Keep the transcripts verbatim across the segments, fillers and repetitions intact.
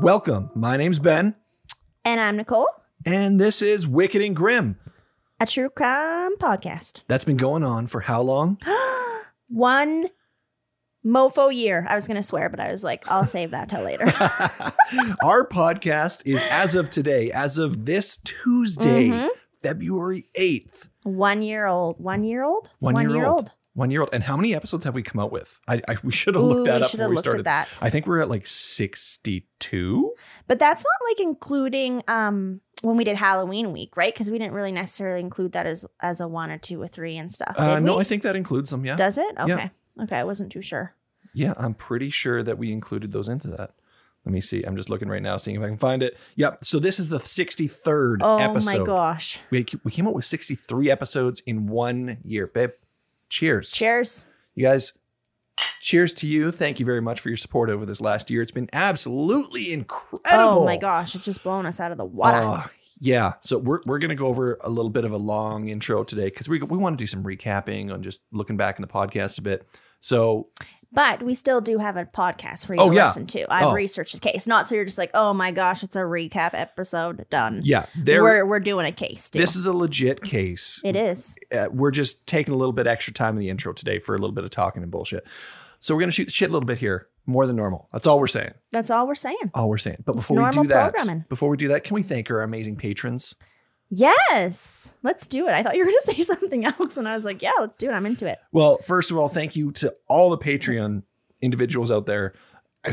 Welcome. My name's Ben. And I'm Nicole. And this is Wicked and Grim, a true crime podcast. That's been going on for how long? One mofo year. I was going to swear, but I was like, I'll save that till later. Our podcast is as of today, as of this Tuesday, mm-hmm. February eighth. One year old. One year old? One, One year, year old. old. One year old. And how many episodes have we come out with? I, I we should have looked Ooh, that we up before we started. That. I think we're at like sixty-two. But that's not like including um, when we did Halloween week, right? Because we didn't really necessarily include that as as a one or two or three and stuff. Uh, no, we? I think that includes them. Yeah. Does it? Okay. Yeah. Okay. I wasn't too sure. Yeah. I'm pretty sure that we included those into that. Let me see. I'm just looking right now, seeing if I can find it. Yep. So this is the sixty-third oh, episode. Oh my gosh. We, we came up with sixty-three episodes in one year, babe. Cheers. Cheers. You guys, cheers to you. Thank you very much for your support over this last year. It's been absolutely incredible. Oh my gosh, it's just blown us out of the water. Uh, yeah. So we're we're going to go over a little bit of a long intro today because we, we want to do some recapping on just looking back in the podcast a bit. So... But we still do have a podcast for you oh, to yeah. listen to. I've oh. researched a case. Not so you're just like, oh my gosh, it's a recap episode. Done. Yeah. We're we're doing a case. Dude. This is a legit case. It is. Uh, we're just taking a little bit extra time in the intro today for a little bit of talking and bullshit. So we're going to shoot the shit a little bit here. More than normal. That's all we're saying. That's all we're saying. All we're saying. But it's before we do that, before we do that, can we thank our amazing patrons? Yes, let's do it. I thought you were going to say something else, and I was like, yeah, let's do it. I'm into it. Well, first of all, thank you to all the Patreon individuals out there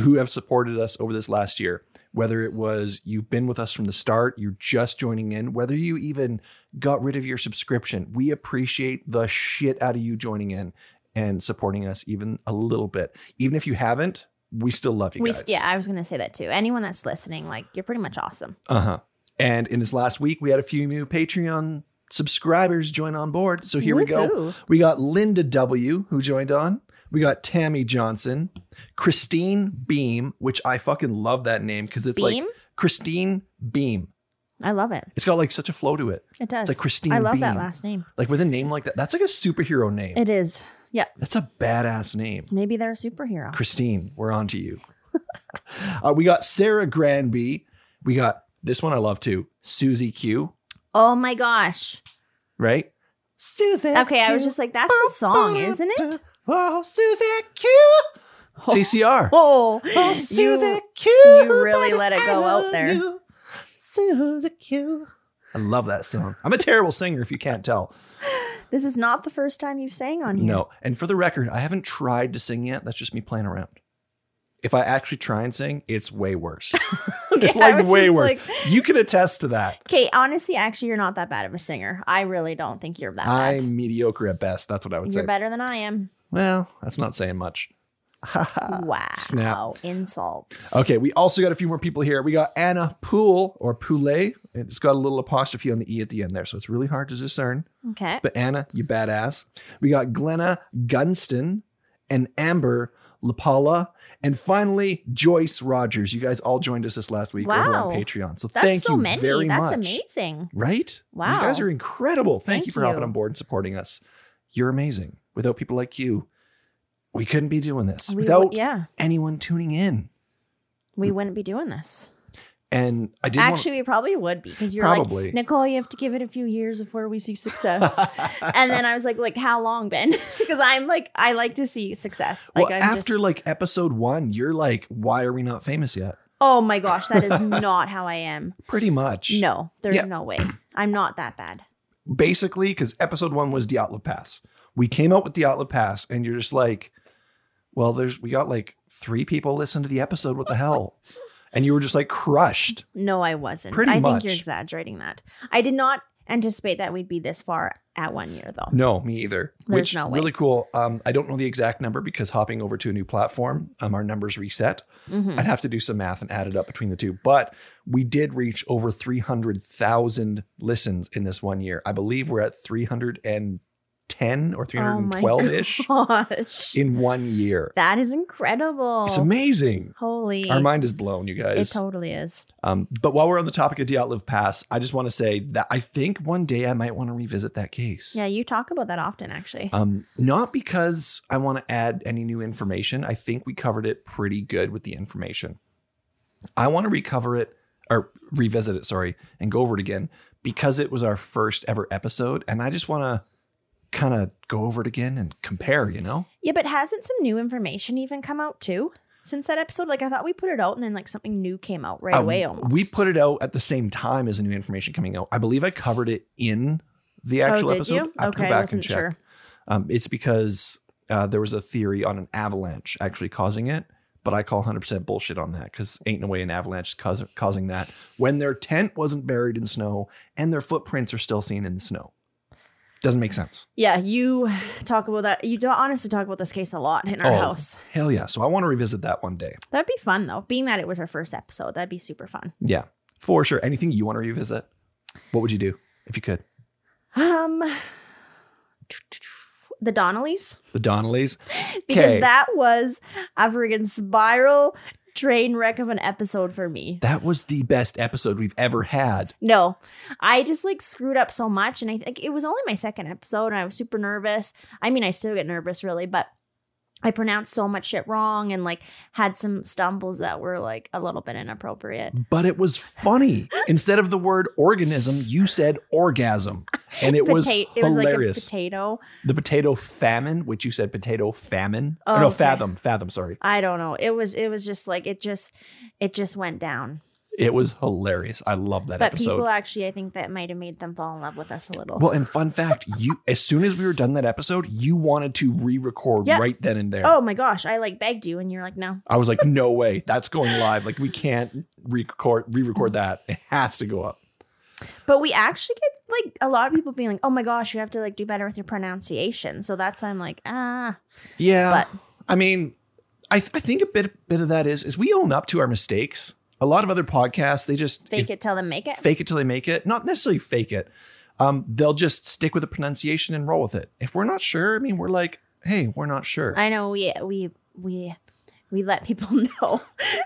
who have supported us over this last year, whether it was you've been with us from the start, you're just joining in, whether you even got rid of your subscription. We appreciate the shit out of you joining in and supporting us even a little bit. Even if you haven't, we still love you we, guys. Yeah, I was going to say that too. Anyone that's listening, like, you're pretty much awesome. Uh-huh. And in this last week, we had a few new Patreon subscribers join on board. So here Woohoo. we go. We got Linda W., who joined on. We got Tammy Johnson, Christine Beam, which I fucking love that name because it's Beam? like Christine Beam. I love it. It's got like such a flow to it. It does. It's like Christine Beam. I love Beam. that last name. Like with a name like that. That's like a superhero name. It is. Yeah. That's a badass name. Maybe they're a superhero. Christine, we're on to you. uh, we got Sarah Granby. We got... This one I love too. Susie Q. Oh my gosh. Right? Susie Okay, Q. I was just like, that's a song, isn't it? Oh, Susie Q. Oh. C C R. Oh, oh Susie you, Q. You really let it go out there. You. Susie Q. I love that song. I'm a terrible singer if you can't tell. This is not the first time you've sang on here. No. And for the record, I haven't tried to sing yet. That's just me playing around. If I actually try and sing, it's way worse. Okay, like way worse. Like, you can attest to that. Okay, honestly, actually, you're not that bad of a singer. I really don't think you're that I'm bad. I'm mediocre at best. That's what I would you're say. You're better than I am. Well, that's not saying much. Wow. Snap. Insults. Okay, we also got a few more people here. We got Anna Poole or Poulet. It's got a little apostrophe on the E at the end there, so it's really hard to discern. Okay. But Anna, you badass. We got Glenna Gunston and Amber Lapala, and finally Joyce Rogers. You guys all joined us this last week wow. over on Patreon. So That's thank so you many. very That's much. That's amazing. Right? Wow. These guys are incredible. Thank, thank you for you. hopping on board and supporting us. You're amazing. Without people like you, we couldn't be doing this. We, Without yeah. anyone tuning in. We, we wouldn't be doing this. And I didn't actually, we probably would be because you're probably. like, Nicole, you have to give it a few years before we see success. And then I was like, like, how long, Ben? Because I'm like, I like to see success. Like well, I'm after just... like episode one, you're like, why are we not famous yet? Oh my gosh, that is not how I am. Pretty much. No, there's yeah. no way. I'm not that bad. Basically, because episode one was Dyatlov Pass. We came out with Dyatlov Pass and you're just like, well, there's, we got like three people listen to the episode. What the hell? And you were just like crushed. No, I wasn't. Pretty I much. think you're exaggerating that. I did not anticipate that we'd be this far at one year, though. No, me either. There's Which, no way. Really cool. Um, I don't know the exact number because hopping over to a new platform, um, our numbers reset. Mm-hmm. I'd have to do some math and add it up between the two. But we did reach over three hundred thousand listens in this one year. I believe we're at three hundred ten or three hundred twelve-ish oh in one year. That is incredible. It's amazing. Holy. Our mind is blown, you guys. It totally is. Um, but while we're on the topic of Dyatlov Pass, I just want to say that I think one day I might want to revisit that case. Yeah, you talk about that often, actually. Um, not because I want to add any new information. I think we covered it pretty good with the information. I want to recover it or revisit it, sorry, and go over it again because it was our first ever episode. And I just want to kind of go over it again and compare, you know? Yeah, but hasn't some new information even come out too since that episode? Like I thought we put it out and then like something new came out right uh, away almost. We put it out at the same time as the new information coming out. I believe I covered it in the actual oh, did episode. You? I okay, go back I wasn't and check. Sure. Um, it's because uh, there was a theory on an avalanche actually causing it, but I call one hundred percent bullshit on that because ain't no way an avalanche is cause- causing that when their tent wasn't buried in snow and their footprints are still seen in the snow. Doesn't make sense. Yeah, you talk about that. You don't honestly talk about this case a lot in our oh, house. Hell yeah. So I want to revisit that one day. That'd be fun, though. Being that it was our first episode, that'd be super fun. Yeah, for sure. Anything you want to revisit? What would you do if you could? Um, The Donnellys. The Donnellys. Because that was a friggin' spiral train wreck of an episode for me. That was the best episode we've ever had. No, I just like screwed up so much. And I think it was only my second episode and I was super nervous. I mean, I still get nervous really, but I pronounced so much shit wrong and like had some stumbles that were like a little bit inappropriate. But it was funny. Instead of the word organism, you said orgasm. And it Pota- was hilarious. It was like a potato. The potato famine, which you said potato famine. Oh, or no, okay. fathom, fathom, sorry. I don't know. It was it was just like, it just, it just went down. It was hilarious. I love that but episode. But people actually, I think that might have made them fall in love with us a little. Well, and fun fact, you as soon as we were done that episode, you wanted to re-record yep. right then and there. Oh my gosh. I like begged you and you're like, no. I was like, no way. That's going live. Like we can't re-record, re-record that. It has to go up. But we actually get like a lot of people being like, oh my gosh, you have to like do better with your pronunciation. So that's why I'm like, ah. Yeah. But I mean, I, th- I think a bit, bit of that is, is we own up to our mistakes. A lot of other podcasts, they just fake it till they make it, fake it till they make it, not necessarily fake it. Um, they'll just stick with the pronunciation and roll with it. If we're not sure, I mean, we're like, hey, we're not sure. I know we, we, we, we let people know,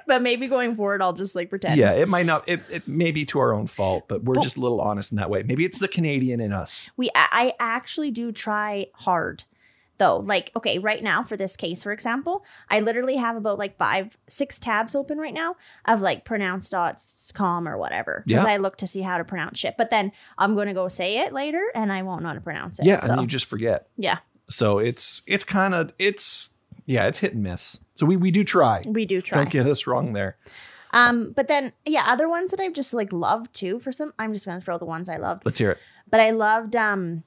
but maybe going forward, I'll just like pretend. Yeah, it might not, it, it may be to our own fault, but we're but, just a little honest in that way. Maybe it's the Canadian in us. We, I actually do try hard. Though, like, okay, right now for this case, for example, I literally have about like five, six tabs open right now of like pronounce dot com or whatever. Because yeah. I look to see how to pronounce shit. But then I'm going to go say it later and I won't know how to pronounce it. Yeah, so. And you just forget. Yeah. So it's it's kind of, it's, yeah, it's hit and miss. So we, we do try. We do try. Don't get us wrong there. Um, But then, yeah, other ones that I've just like loved too for some, I'm just going to throw the ones I loved. Let's hear it. But I loved um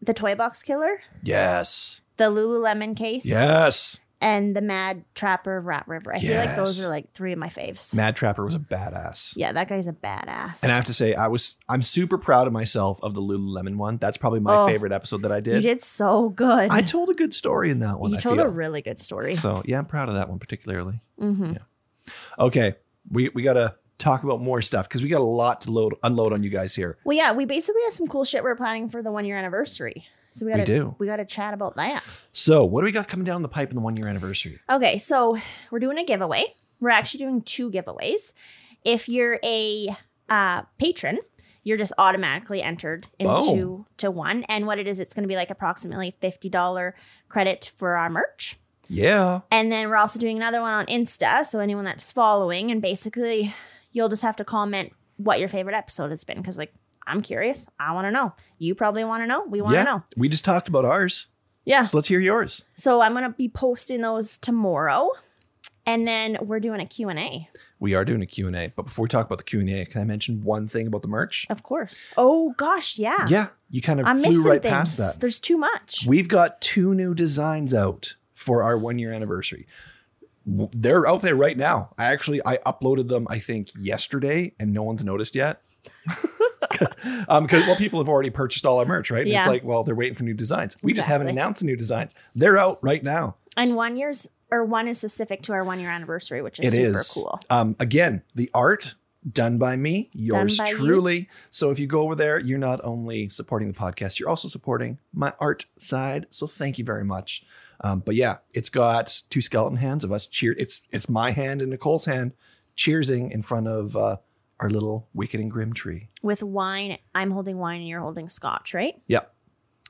the Toy Box Killer. Yes. The Lululemon case. Yes. And the Mad Trapper of Rat River. I yes. feel like those are like three of my faves. Mad Trapper was a badass. Yeah, that guy's a badass. And I have to say, I was, I'm super proud of myself of the Lululemon one. That's probably my oh, favorite episode that I did. You did so good. I told a good story in that one. You I told feel. a really good story. So yeah, I'm proud of that one particularly. Mm-hmm. Yeah. Okay. We, we got to talk about more stuff because we got a lot to load, unload on you guys here. Well, yeah, we basically have some cool shit we're planning for the one year anniversary. So we got to we got to chat about that. So what do we got coming down the pipe in the one year anniversary? Okay, so we're doing a giveaway. We're actually doing two giveaways. If you're a uh, patron, you're just automatically entered into oh. to one. And what it is, it's going to be like approximately fifty dollars credit for our merch. Yeah. And then we're also doing another one on Insta. So anyone that's following and basically You'll just have to comment what your favorite episode has been, because like I'm curious. I want to know. You probably want to know. We want to yeah, know. We just talked about ours. Yeah. So let's hear yours. So I'm going to be posting those tomorrow. And then we're doing a Q and A. We are doing a Q and A. But before we talk about the Q and A, can I mention one thing about the merch? Of course. Oh, gosh. Yeah. Yeah. You kind of I'm flew right things. past that. There's too much. We've got two new designs out for our one year anniversary. They're out there right now. I actually, I uploaded them, I think, yesterday, and no one's noticed yet. um because well people have already purchased all our merch, right? And yeah. It's like, well, they're waiting for new designs. We exactly. just haven't announced new designs. They're out right now, and one year's or one is specific to our one year anniversary, which is it super is. cool. Um again, the art done by me, yours by truly you. So if you go over there, you're not only supporting the podcast, you're also supporting my art side, so thank you very much. Um but yeah, it's got two skeleton hands of us cheer it's it's my hand and Nicole's hand cheersing in front of uh our little Wicked and Grim tree. With wine. I'm holding wine and you're holding scotch, right? Yeah.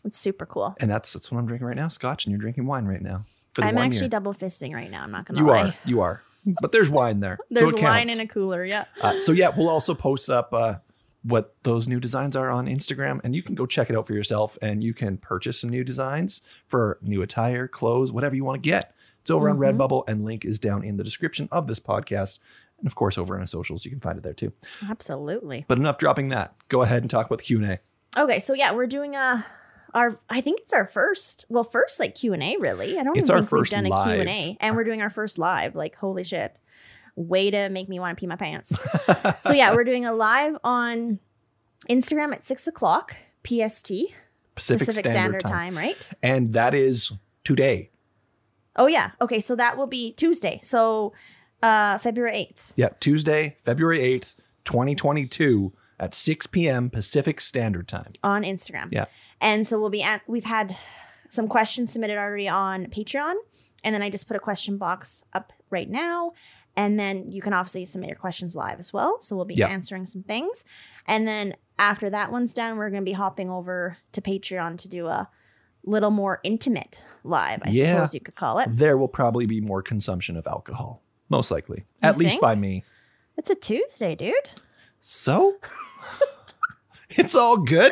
It's super cool. And that's that's what I'm drinking right now, scotch, and you're drinking wine right now. I'm actually year. double fisting right now. I'm not going to lie. You are. You are. But there's wine there. There's so wine in a cooler, yeah. Uh, so yeah, we'll also post up uh, what those new designs are on Instagram. And you can go check it out for yourself. And you can purchase some new designs for new attire, clothes, whatever you want to get. It's over mm-hmm. on Redbubble, and link is down in the description of this podcast. And of course, over on our socials, you can find it there too. Absolutely. But enough dropping that. Go ahead and talk about the Q and A. Okay, so yeah, we're doing a our I think it's our first, well, first like Q and A really. I don't it's even our think first we've done live. a Q and A, and we're doing our first live. Like, holy shit. Way to make me want to pee my pants. So yeah, we're doing a live on Instagram at six o'clock P S T, Pacific, Pacific Standard, Standard Time. Time, right? And that is today. Oh yeah. Okay, so that will be Tuesday. So Uh, February eighth. Yeah, Tuesday, February eighth, twenty twenty-two at six p.m. Pacific Standard Time. On Instagram. Yeah. And so we'll be at, we've had some questions submitted already on Patreon. And then I just put a question box up right now. And then you can obviously submit your questions live as well. So we'll be yeah. answering some things. And then after that one's done, we're going to be hopping over to Patreon to do a little more intimate live, I yeah. suppose you could call it. There will probably be more consumption of alcohol. Most likely. You At think? least by me. It's a Tuesday, dude. So? It's all good.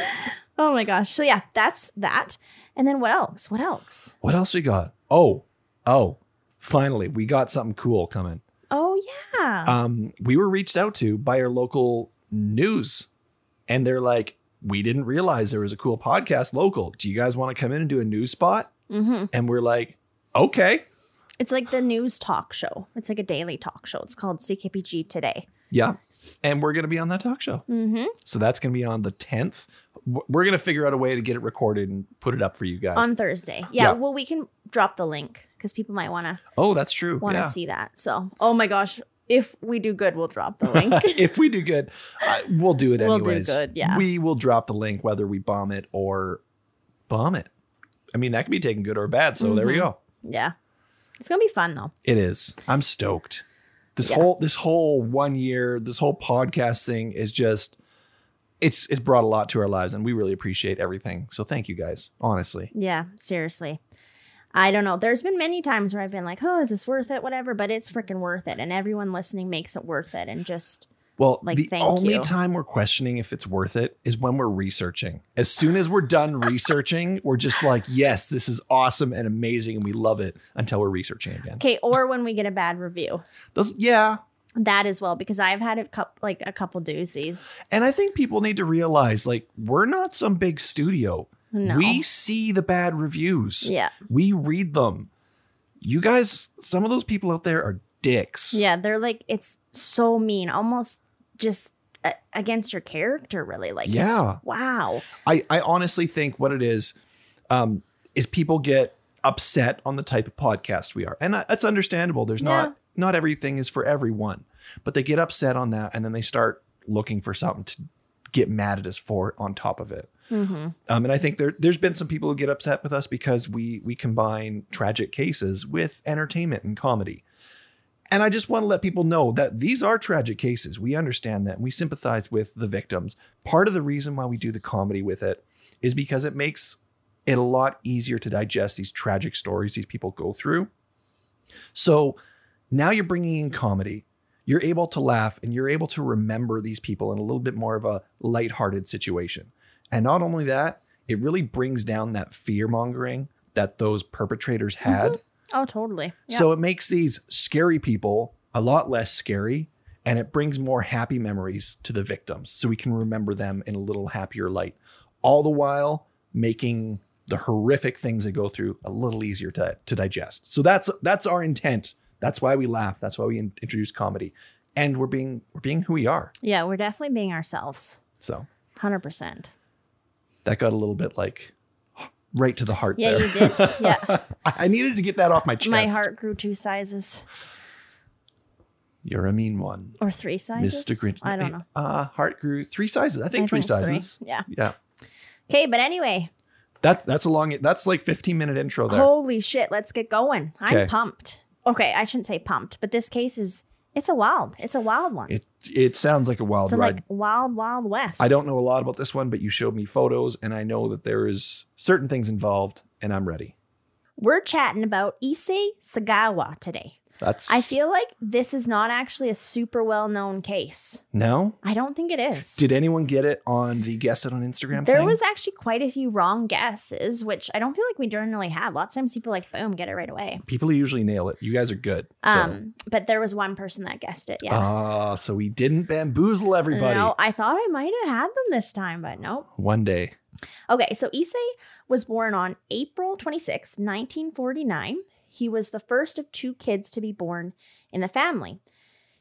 Oh my gosh. So yeah, that's that. And then what else? What else? What else we got? Oh, oh, finally, we got something cool coming. Oh yeah. Um, we were reached out to by our local news, and they're like, we didn't realize there was a cool podcast local. Do you guys want to come in and do a news spot? Mm-hmm. And we're like, okay. It's like the news talk show. It's like a daily talk show. It's called C K P G Today. Yeah. And we're going to be on that talk show. Mm-hmm. So that's going to be on the tenth. We're going to figure out a way to get it recorded and put it up for you guys. On Thursday. Yeah. yeah. Well, we can drop the link because people might want to. Oh, that's true. Want to yeah. see that. So, oh my gosh. If we do good, we'll drop the link. If we do good, uh, we'll do it anyways. We'll do good. Yeah. We will drop the link whether we bomb it or bomb it. I mean, that can be taken good or bad. So mm-hmm. there we go. Yeah. It's going to be fun, though. It is. I'm stoked. This yeah. whole this whole one year, this whole podcast thing is just, it's it's brought a lot to our lives, and we really appreciate everything. So thank you guys, honestly. Yeah, seriously. I don't know. There's been many times where I've been like, oh, is this worth it? Whatever. But it's freaking worth it. And everyone listening makes it worth it. And just well, like, the thank only you. time we're questioning if it's worth it is when we're researching. As soon as we're done researching, we're just like, yes, this is awesome and amazing, and we love it, until we're researching again. Okay, or when we get a bad review. Those, yeah. That as well, because I've had a couple, like a couple doozies. And I think people need to realize, like, we're not some big studio. No. We see the bad reviews. Yeah. We read them. You guys, some of those people out there are dicks. Yeah, they're like, it's so mean, almost just uh, against your character, really. Like, yeah, it's, wow. I, I honestly think what it is, um, is people get upset on the type of podcast we are. And I, that's understandable. There's yeah. not, not everything is for everyone, but they get upset on that. And then they start looking for something to get mad at us for on top of it. Mm-hmm. Um, and I think there, there's been some people who get upset with us because we, we combine tragic cases with entertainment and comedy. And I just want to let people know that these are tragic cases. We understand that. And we sympathize with the victims. Part of the reason why we do the comedy with it is because it makes it a lot easier to digest these tragic stories these people go through. So now you're bringing in comedy. you're able to laugh and you're able to remember these people in a little bit more of a lighthearted situation. And not only that, it really brings down that fear mongering that those perpetrators had. Mm-hmm. Oh, totally. Yeah. So it makes these scary people a lot less scary, and it brings more happy memories to the victims. So we can remember them in a little happier light, all the while making the horrific things they go through a little easier to, to digest. So that's that's our intent. That's why we laugh. That's why we in, introduce comedy. And we're being we're being who we are. Yeah, we're definitely being ourselves. So one hundred percent. That got a little bit like right to the heart. Yeah, there. You did. Yeah. I needed to get that off my chest. My heart grew two sizes. You're a mean one. Or three sizes? Mister Grinch. I don't know. Uh, heart grew three sizes. I think I three think sizes. Three. Yeah. Yeah. Okay, but anyway. That, that's a long, that's like fifteen minute intro there. Holy shit. Let's get going. Okay. I'm pumped. Okay. I shouldn't say pumped, but this case is, it's a wild, it's a wild one. It it sounds like a wild so ride. Like wild, wild west. I don't know a lot about this one, but you showed me photos and I know that there is certain things involved and I'm ready. We're chatting about Issei Sagawa today. That's... I feel like this is not actually a super well-known case. No? I don't think it is. Did anyone get it on the guess it on Instagram There thing? Was actually quite a few wrong guesses, which I don't feel like we generally have. Lots of times people are like, boom, get it right away. People usually nail it. You guys are good. So. Um, But there was one person that guessed it, yeah. Ah, uh, so we didn't bamboozle everybody. No, I thought I might have had them this time, but nope. One day. Okay, so Issei was born on April twenty-sixth, nineteen forty-nine. He was the first of two kids to be born in the family.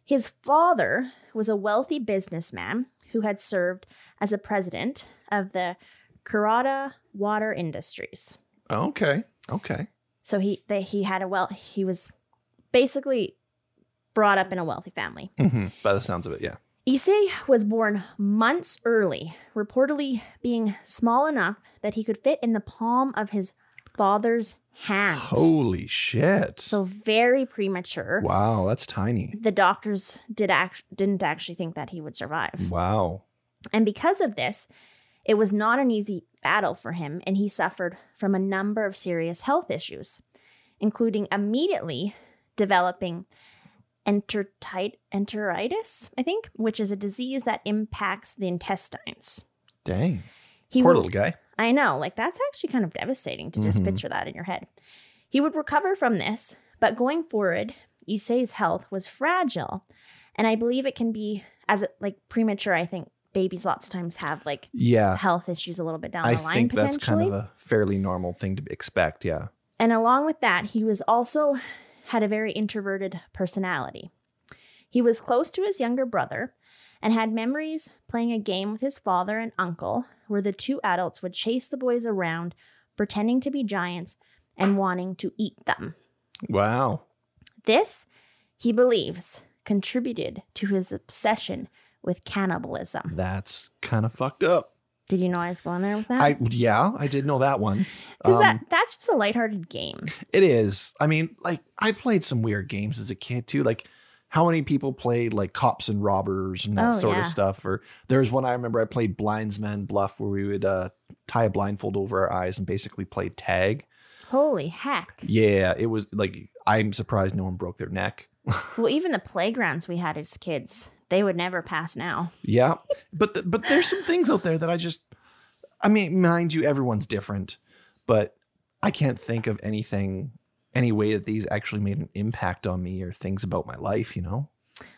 His father was a wealthy businessman who had served as a president of the Kurata Water Industries. Okay, okay. So he they, he had a well. He was basically brought up in a wealthy family. Mm-hmm. By the sounds of it, yeah. Issei was born months early, reportedly being small enough that he could fit in the palm of his father's hand. Holy shit. So very premature. Wow, that's tiny. The doctors did act- didn't actually think that he would survive. Wow. And because of this, it was not an easy battle for him, and he suffered from a number of serious health issues, including immediately developing enterit- enteritis, I think, which is a disease that impacts the intestines. Dang. He Poor would- little guy. I know, like that's actually kind of devastating to just mm-hmm. picture that in your head. He would recover from this, but going forward, Issei's health was fragile. And I believe it can be, as it, like premature, I think babies lots of times have like yeah. health issues a little bit down I the line potentially. I think that's kind of a fairly normal thing to expect, yeah. And along with that, he was also had a very introverted personality. He was close to his younger brother and had memories playing a game with his father and uncle where the two adults would chase the boys around, pretending to be giants and wanting to eat them. Wow. This, he believes, contributed to his obsession with cannibalism. That's kind of fucked up. Did you know I was going there with that? I, yeah, I did know that one. Because um, that, that's just a lighthearted game. It is. I mean, like, I played some weird games as a kid, too. Like, how many people played like cops and robbers and that oh, sort yeah. of stuff? Or there's one I remember I played Blindsman Bluff where we would uh, tie a blindfold over our eyes and basically play tag. Holy heck. Yeah, it was like, I'm surprised no one broke their neck. Well, even the playgrounds we had as kids, they would never pass now. Yeah, but the, but there's some things out there that I just, I mean, mind you, everyone's different, but I can't think of anything any way that these actually made an impact on me or things about my life, you know?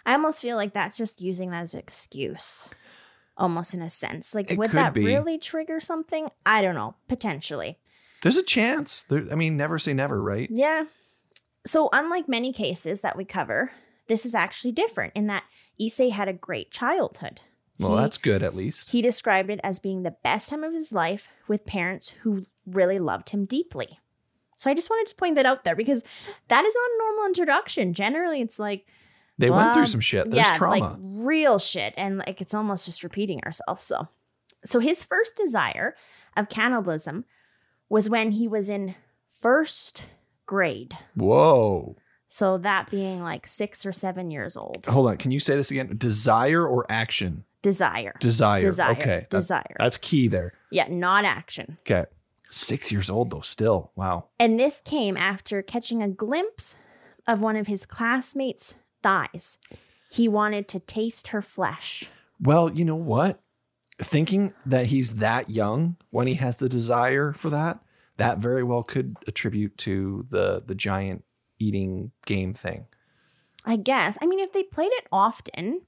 I almost feel like that's just using that as an excuse, almost in a sense. Like, it would that be. Really trigger something? I don't know. Potentially. There's a chance. There, I mean, never say never, right? Yeah. So unlike many cases that we cover, this is actually different in that Issei had a great childhood. Well, he, that's good, at least. He described it as being the best time of his life with parents who really loved him deeply. So I just wanted to point that out there because that is not a normal introduction. Generally, it's like they well, went through some shit. There's yeah, trauma, like real shit, and like it's almost just repeating ourselves. So, so his first desire of cannibalism was when he was in first grade. Whoa! So that being like six or seven years old. Hold on, can you say this again? Desire or action? Desire. Desire. Desire. Okay. Desire. That's, that's key there. Yeah, not action. Okay. Six years old, though, still. Wow. And this came after catching a glimpse of one of his classmates' thighs He wanted to taste her flesh. Well, you know what? Thinking that he's that young when he has the desire for that, that very well could attribute to the the giant eating game thing. I guess. I mean, if they played it often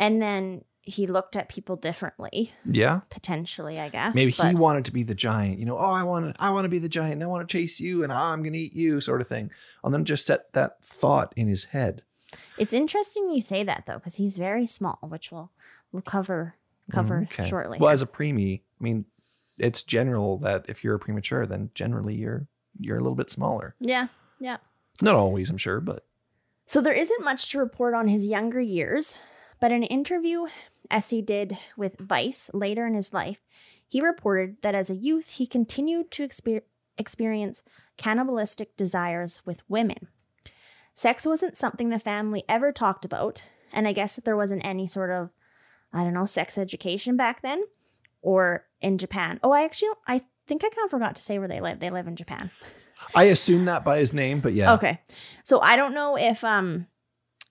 and then he looked at people differently. Yeah. Potentially, I guess. Maybe but... he wanted to be the giant. You know, oh, I want to I want to be the giant and I want to chase you and I'm going to eat you sort of thing. And then just set that thought in his head. It's interesting you say that, though, because he's very small, which we'll, we'll cover cover okay. shortly. Well, as a preemie, I mean, it's general that if you're premature, then generally you're you're a little bit smaller. Yeah. Yeah. Not always, I'm sure, but. So there isn't much to report on his younger years, but in an interview Issei did with Vice later in his life, he reported that as a youth, he continued to exper- experience cannibalistic desires with women. Sex wasn't something the family ever talked about, and I guess that there wasn't any sort of, I don't know, sex education back then. Or in Japan. Oh, I actually, I think I kind of forgot to say where they live. They live in Japan. I assume that by his name, but yeah. Okay. So I don't know if um,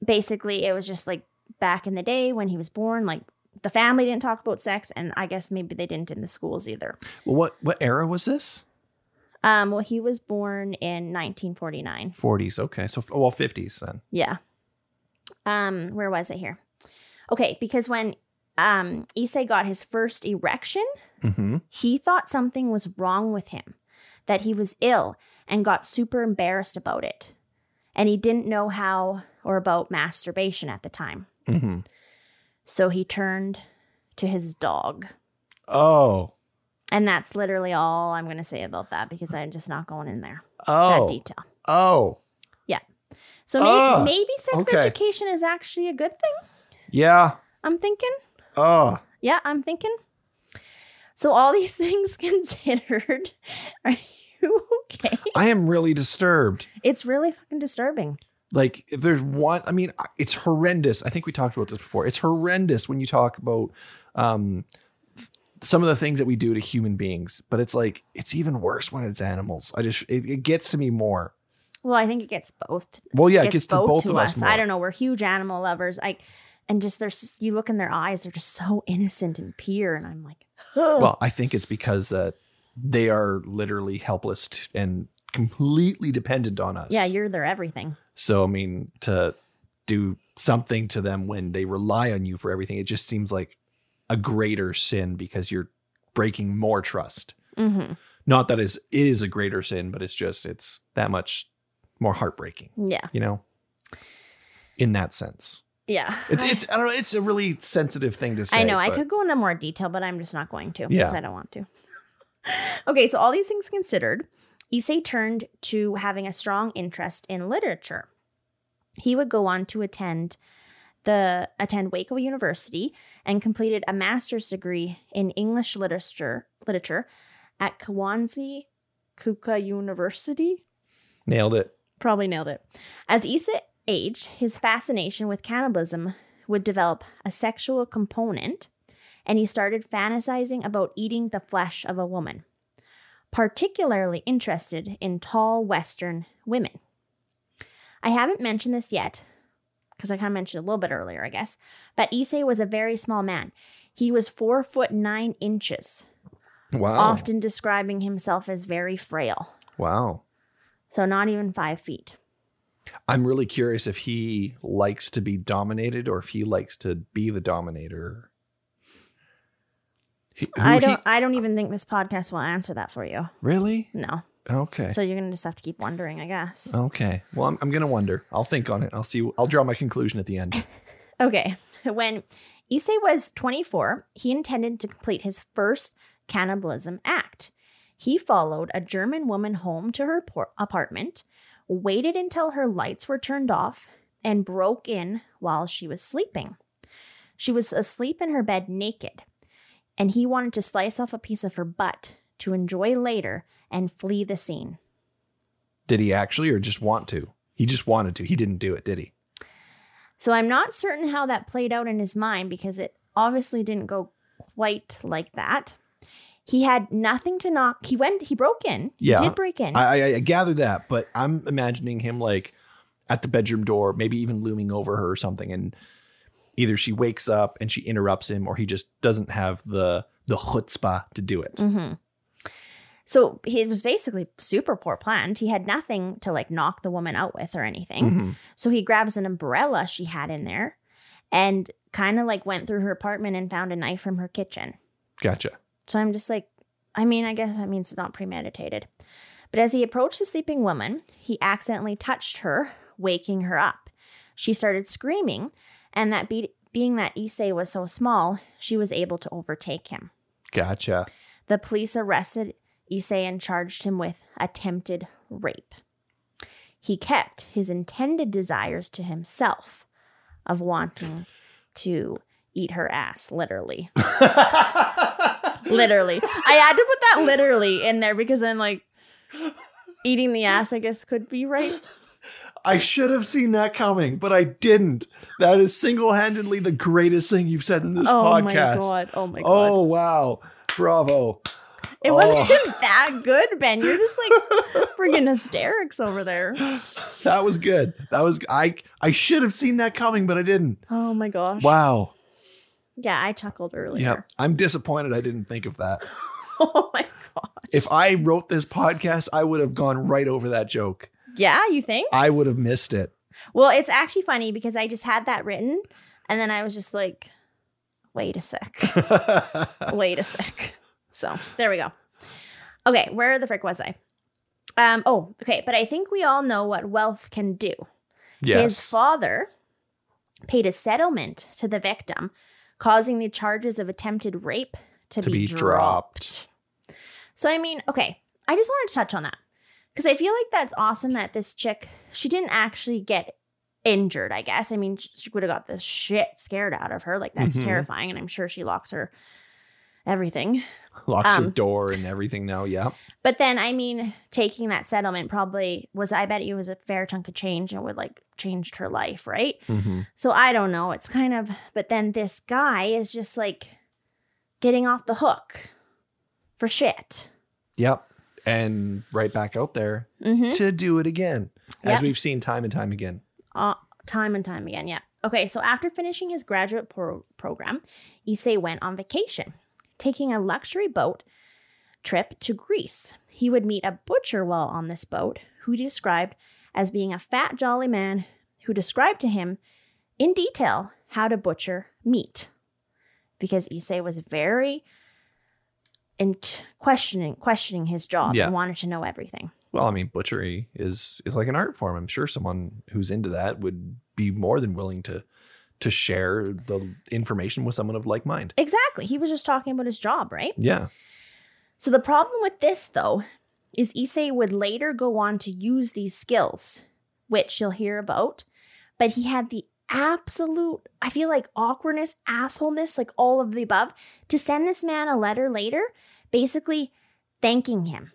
basically it was just like back in the day when he was born, like the family didn't talk about sex. And I guess maybe they didn't in the schools either. Well, what, what era was this? Um, well, he was born in nineteen forty-nine. forties. Okay. So, well, fifties then. Yeah. Um, where was it here? Okay. Because when... Um, Issei got his first erection. Mm-hmm. He thought something was wrong with him, that he was ill, and got super embarrassed about it. And he didn't know how or about masturbation at the time. Mm-hmm. So he turned to his dog. Oh. And that's literally all I'm going to say about that because I'm just not going in there. Oh. That detail. Oh. Yeah. So maybe, oh. maybe sex okay. education is actually a good thing. Yeah. I'm thinking. Oh. Yeah, I'm thinking. So all these things considered, are you okay? I am really disturbed. It's really fucking disturbing. Like, if there's one, I mean, it's horrendous. I think we talked about this before. It's horrendous when you talk about um, some of the things that we do to human beings. But it's like, it's even worse when it's animals. I just, it, it gets to me more. Well, I think it gets both. Well, yeah, it gets, it gets both to both to of us. us more. I don't know. We're huge animal lovers. I... And just there's you look in their eyes, they're just so innocent and pure. And I'm like, oh. Well, I think it's because that uh, they are literally helpless t- and completely dependent on us. Yeah, you're their everything. So, I mean, to do something to them when they rely on you for everything, it just seems like a greater sin because you're breaking more trust. Mm-hmm. Not that it's, it is a greater sin, but it's just it's that much more heartbreaking. Yeah. You know, in that sense. Yeah, it's it's I don't know. It's a really sensitive thing to say. I know. But... I could go into more detail, but I'm just not going to because yeah. I don't want to. Okay, so all these things considered, Issei turned to having a strong interest in literature. He would go on to attend the attend Wakeville University and completed a master's degree in English literature literature at Kwansei Gakuin University. Nailed it. Probably nailed it. As Issei age, his fascination with cannibalism would develop a sexual component, and he started fantasizing about eating the flesh of a woman, particularly interested in tall Western women. I haven't mentioned this yet, because I kind of mentioned it a little bit earlier, I guess, but Issei was a very small man. He was four foot nine inches, wow. often describing himself as very frail. Wow. So not even five feet. I'm really curious if he likes to be dominated or if he likes to be the dominator. He, I don't he, I don't even think this podcast will answer that for you. Really? No. Okay. So you're going to just have to keep wondering, I guess. Okay. Well, I'm, I'm going to wonder. I'll think on it. I'll see. I'll draw my conclusion at the end. Okay. When Issei was twenty-four, he intended to complete his first cannibalism act. He followed a German woman home to her por- apartment, waited until her lights were turned off, and broke in while she was sleeping. She was asleep in her bed naked, and he wanted to slice off a piece of her butt to enjoy later and flee the scene. Did he actually or just want to? He just wanted to. He didn't do it, did he? So I'm not certain how that played out in his mind because it obviously didn't go quite like that. He had nothing to knock. He went. He broke in. He yeah, did break in. I, I, I gathered that, but I'm imagining him like at the bedroom door, maybe even looming over her or something. And either she wakes up and she interrupts him, or he just doesn't have the the chutzpah to do it. Mm-hmm. So it was basically super poor planned. He had nothing to like knock the woman out with or anything. Mm-hmm. So he grabs an umbrella she had in there and kind of like went through her apartment and found a knife from her kitchen. Gotcha. So I'm just like, I mean, I guess that means it's not premeditated. But as he approached the sleeping woman, he accidentally touched her, waking her up. She started screaming, and that be- being that Issei was so small, she was able to overtake him. Gotcha. The police arrested Issei and charged him with attempted rape. He kept his intended desires to himself of wanting to eat her ass, literally. Literally. I had to put that literally in there because then, like, eating the ass, I guess, could be right. I should have seen that coming, but I didn't. That is single-handedly the greatest thing you've said in this oh podcast. Oh, my God. Oh, my God. Oh, wow. Bravo. It wasn't oh. that good, Ben. You're just like friggin' hysterics over there. That was good. That was I. I should have seen that coming, but I didn't. Oh my gosh! Wow. Yeah, I chuckled earlier. Yeah, I'm disappointed I didn't think of that. Oh my gosh! If I wrote this podcast, I would have gone right over that joke. Yeah, you think? I would have missed it. Well, it's actually funny because I just had that written, and then I was just like, "Wait a sec! Wait a sec!" So there we go. Okay, where the frick was I? Um, oh, okay. But I think we all know what wealth can do. Yes. His father paid a settlement to the victim, causing the charges of attempted rape to, to be, be dropped. dropped. So, I mean, okay. I just wanted to touch on that because I feel like that's awesome that this chick, she didn't actually get injured, I guess. I mean, she would have got the shit scared out of her. Like, that's mm-hmm. terrifying. And I'm sure she locks her everything. Locks um, her door and everything now, yeah. But then, I mean, taking that settlement probably was, I bet it was a fair chunk of change and would like changed her life, right? Mm-hmm. So I don't know. It's kind of, but then this guy is just like getting off the hook for shit. Yep. And right back out there mm-hmm. to do it again, as yep. we've seen time and time again. Uh, time and time again, yeah. Okay, so after finishing his graduate pro- program, Issei went on vacation, taking a luxury boat trip to Greece. He would meet a butcher while on this boat, who he described as being a fat, jolly man who described to him in detail how to butcher meat. Because Issei was very in questioning questioning his job yeah. and wanted to know everything. Well, I mean, butchery is, is like an art form. I'm sure someone who's into that would be more than willing to to share the information with someone of like mind. Exactly. He was just talking about his job, right? Yeah. So the problem with this, though, is Issei would later go on to use these skills, which you'll hear about. But he had the absolute, I feel like, awkwardness, assholeness, like all of the above, to send this man a letter later, basically thanking him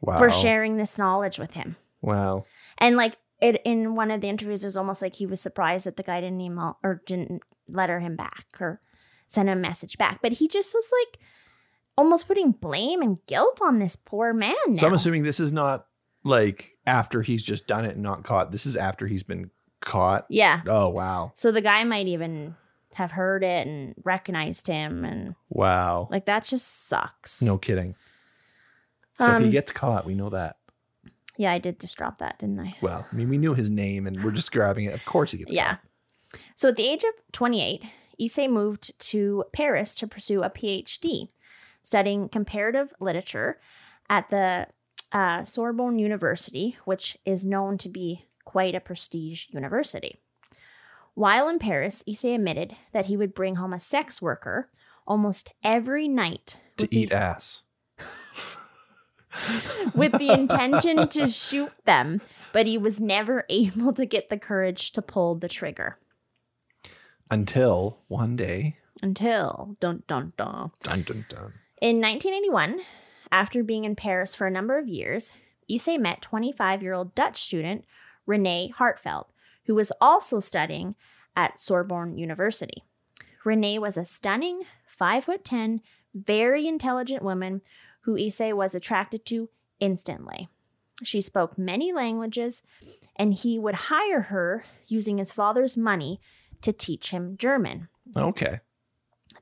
wow. for sharing this knowledge with him. Wow. And like, It, in one of the interviews, it was almost like he was surprised that the guy didn't email or didn't letter him back or send him a message back. But he just was like almost putting blame and guilt on this poor man now. So I'm assuming this is not like after he's just done it and not caught. This is after he's been caught. Yeah. Oh, wow. So the guy might even have heard it and recognized him. And wow. Like that just sucks. No kidding. So um, if he gets caught, we know that. Yeah, I did just drop that, didn't I? Well, I mean, we knew his name and we're just grabbing it. Of course he gets yeah. caught. So at the age of twenty-eight, Issei moved to Paris to pursue a P H D, studying comparative literature at the uh, Sorbonne University, which is known to be quite a prestige university. While in Paris, Issei admitted that he would bring home a sex worker almost every night. To eat the- ass. With the intention to shoot them, but he was never able to get the courage to pull the trigger. Until one day. Until. Dun, dun, dun. Dun, dun, dun. In nineteen eighty-one, after being in Paris for a number of years, Issei met twenty-five-year-old Dutch student Renee Hartevelt, who was also studying at Sorbonne University. Renee was a stunning five foot ten, very intelligent woman who Issei was attracted to instantly. She spoke many languages, and he would hire her using his father's money to teach him German. Okay.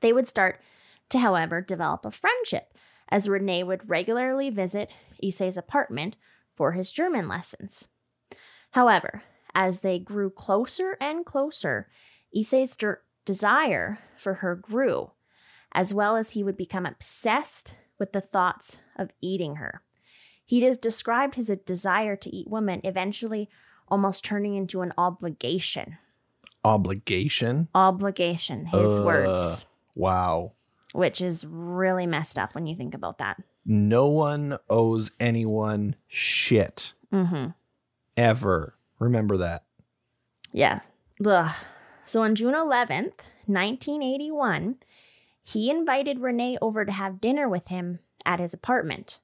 They would start to, however, develop a friendship, as Renee would regularly visit Issei's apartment for his German lessons. However, as they grew closer and closer, Issei's de- desire for her grew, as well as he would become obsessed with the thoughts of eating her. He has described his desire to eat women eventually almost turning into an obligation. Obligation? Obligation, his uh, words. Wow. Which is really messed up when you think about that. No one owes anyone shit. Mm-hmm. Ever. Remember that. Yeah. Ugh. So on June eleventh, nineteen eighty-one, he invited Renee over to have dinner with him at his apartment.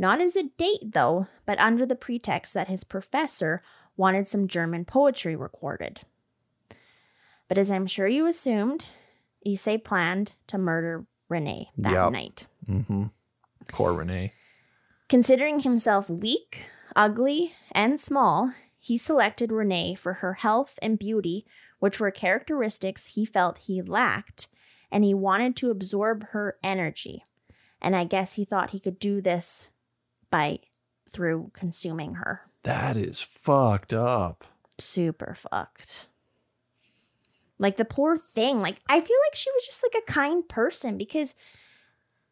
Not as a date, though, but under the pretext that his professor wanted some German poetry recorded. But as I'm sure you assumed, Issei planned to murder Renee that yep. night. Mm-hmm. Poor Renee. Considering himself weak, ugly, and small, he selected Renee for her health and beauty, which were characteristics he felt he lacked, and he wanted to absorb her energy. And I guess he thought he could do this by through consuming her. That is fucked up. Super fucked. Like the poor thing. Like I feel like she was just like a kind person because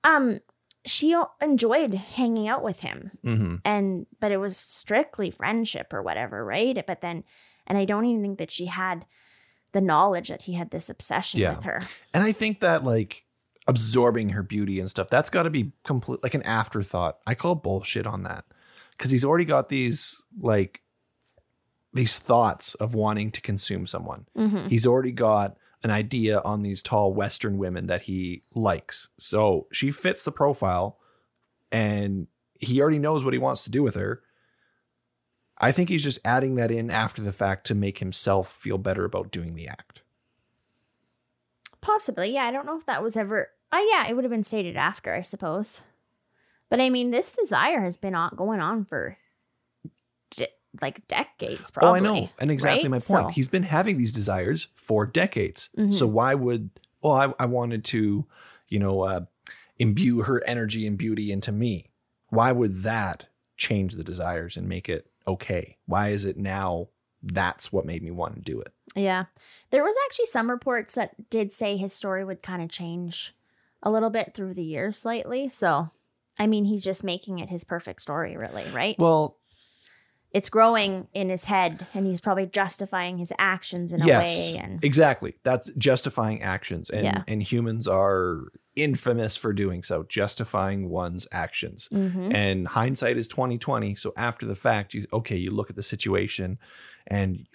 um she enjoyed hanging out with him. Mm-hmm. And but it was strictly friendship or whatever, right? But then and I don't even think that she had the knowledge that he had this obsession yeah. with her. And I think that like absorbing her beauty and stuff, that's got to be complete like an afterthought. I call bullshit on that because he's already got these like these thoughts of wanting to consume someone. Mm-hmm. He's already got an idea on these tall Western women that he likes, so she fits the profile and he already knows what he wants to do with her. I think he's just adding that in after the fact to make himself feel better about doing the act. Possibly, yeah. I don't know if that was ever... Oh, yeah, it would have been stated after, I suppose. But, I mean, this desire has been on, going on for, de- like, decades, probably. Oh, I know. And exactly right? my point. So. He's been having these desires for decades. Mm-hmm. So why would... Well, I, I wanted to, you know, uh, imbue her energy and beauty into me. Why would that change the desires and make it okay? Why is it now that's what made me want to do it? Yeah. There was actually some reports that did say his story would kind of change a little bit through the years slightly. So, I mean, he's just making it his perfect story, really, right? Well, it's growing in his head and he's probably justifying his actions in yes, a way. And exactly. That's justifying actions. And, yeah. and humans are infamous for doing so, justifying one's actions. Mm-hmm. And hindsight is twenty twenty. So after the fact, you okay, you look at the situation and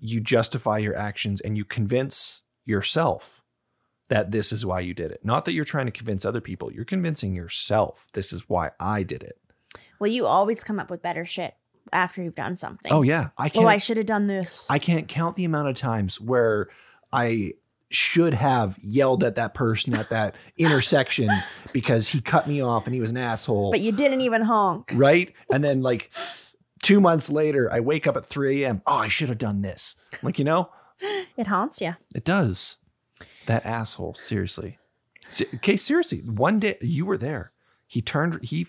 you justify your actions and you convince yourself that this is why you did it. Not that you're trying to convince other people. You're convincing yourself this is why I did it. Well, you always come up with better shit after you've done something. Oh, yeah. I can't, oh, I should have done this. I can't count the amount of times where I should have yelled at that person at that intersection because he cut me off and he was an asshole. But you didn't even honk. Right? And then like... Two months later, I wake up at three a.m. Oh, I should have done this. Like, you know. It haunts you. It does. That asshole. Seriously. Se- okay, seriously. One day you were there. He turned. He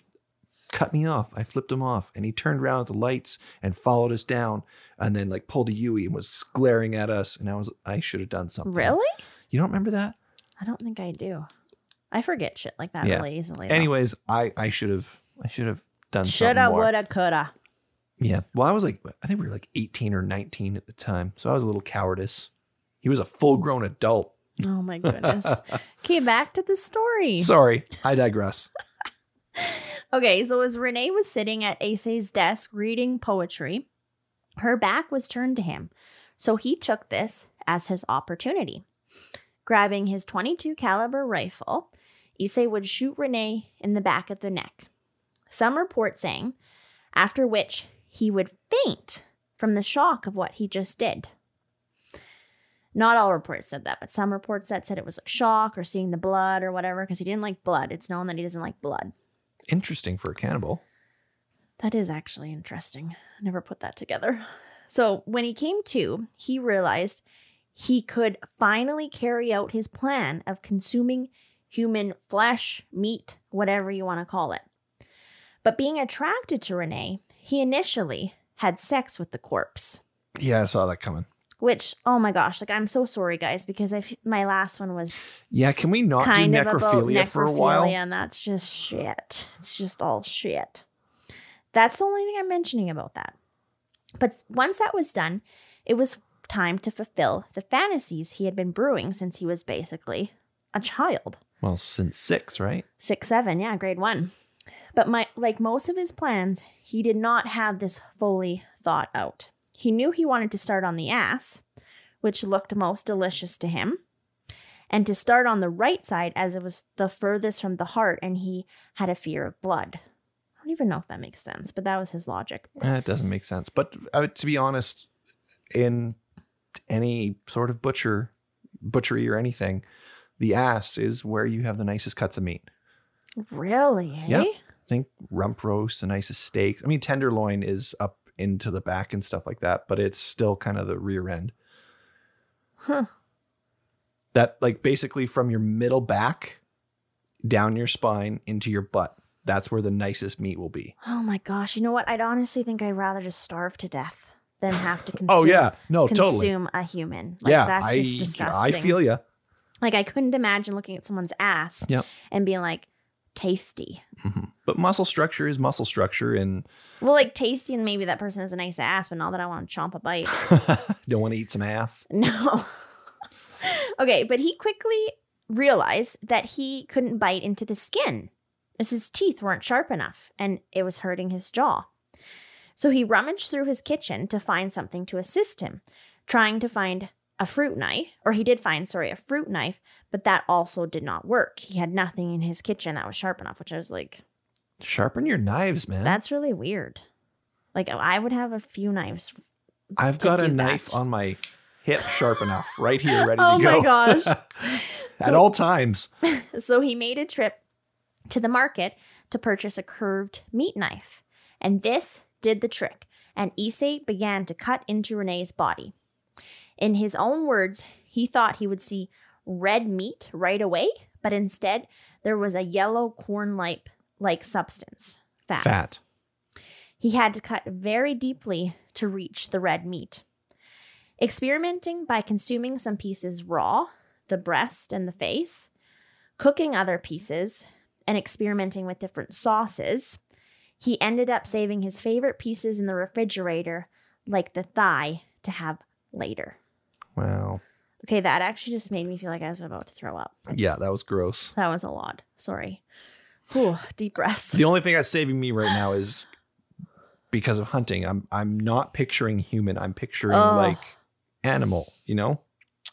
cut me off. I flipped him off. And he turned around at the lights and followed us down. And then like pulled a Yui and was glaring at us. And I was, I should have done something. Really? You don't remember that? I don't think I do. I forget shit like that yeah. really easily. Though. Anyways, I, I should have. I should have done shoulda, something more. Shoulda, woulda, coulda. Yeah. Well, I was like, I think we were like eighteen or nineteen at the time. So I was a little cowardice. He was a full grown adult. Oh, my goodness. Okay, back to the story. Sorry, I digress. Okay, so as Renee was sitting at Issei's desk reading poetry, her back was turned to him. So he took this as his opportunity. Grabbing his twenty-two caliber rifle, Issei would shoot Renee in the back of the neck. Some reports saying, after which he would faint from the shock of what he just did. Not all reports said that, but some reports that said it was like shock or seeing the blood or whatever, because he didn't like blood. It's known that he doesn't like blood. Interesting for a cannibal. That is actually interesting. I never put that together. So when he came to, he realized he could finally carry out his plan of consuming human flesh, meat, whatever you want to call it. But being attracted to Renee, he initially had sex with the corpse. Yeah, I saw that coming. Which, oh my gosh, like, I'm so sorry, guys, because I f- my last one was yeah. Can we not kind do of necrophilia, necrophilia for a while? And that's just shit. It's just all shit. That's the only thing I'm mentioning about that. But once that was done, it was time to fulfill the fantasies he had been brewing since he was basically a child. Well, since six, right? Six, seven, yeah, grade one. But my, like most of his plans, he did not have this fully thought out. He knew he wanted to start on the ass, which looked most delicious to him, and to start on the right side as it was the furthest from the heart, and he had a fear of blood. I don't even know if that makes sense, but that was his logic. Eh, it doesn't make sense. But uh, to be honest, in any sort of butcher, butchery or anything, the ass is where you have the nicest cuts of meat. Really? Eh? Yeah. Think rump roast, the nicest steak. I mean, tenderloin is up into the back and stuff like that, but it's still kind of the rear end. Huh. That, like, basically from your middle back down your spine into your butt. That's where the nicest meat will be. Oh my gosh. You know what? I'd honestly think I'd rather just starve to death than have to consume, oh, yeah. No, consume totally. a human. Like, yeah, that's I, just disgusting. I feel you. Like, I couldn't imagine looking at someone's ass yep. and being like, tasty. Mm-hmm. But muscle structure is muscle structure. And well, like, tasty, and maybe that person has a nice ass, but not that I want to chomp a bite. Don't want to eat some ass? No. Okay, but he quickly realized that he couldn't bite into the skin. His teeth weren't sharp enough, and it was hurting his jaw. So he rummaged through his kitchen to find something to assist him, trying to find a fruit knife, or he did find, sorry, a fruit knife, but that also did not work. He had nothing in his kitchen that was sharp enough, which I was like... Sharpen your knives, man. That's really weird. Like, I would have a few knives. I've got a knife that. on my hip sharp enough, right here, ready oh to go. Oh my gosh. At so, all times. So he made a trip to the market to purchase a curved meat knife. And this did the trick, and Issei began to cut into Renee's body. In his own words, he thought he would see red meat right away, but instead there was a yellow corn-like substance, fat. Fat. He had to cut very deeply to reach the red meat. Experimenting by consuming some pieces raw, the breast and the face, cooking other pieces, and experimenting with different sauces, he ended up saving his favorite pieces in the refrigerator, like the thigh, to have later. Wow. Okay, that actually just made me feel like I was about to throw up. Yeah, that was gross. That was a lot. Sorry. Ooh, deep breaths. The only thing that's saving me right now is because of hunting. I'm I'm not picturing human. I'm picturing oh. like animal, you know?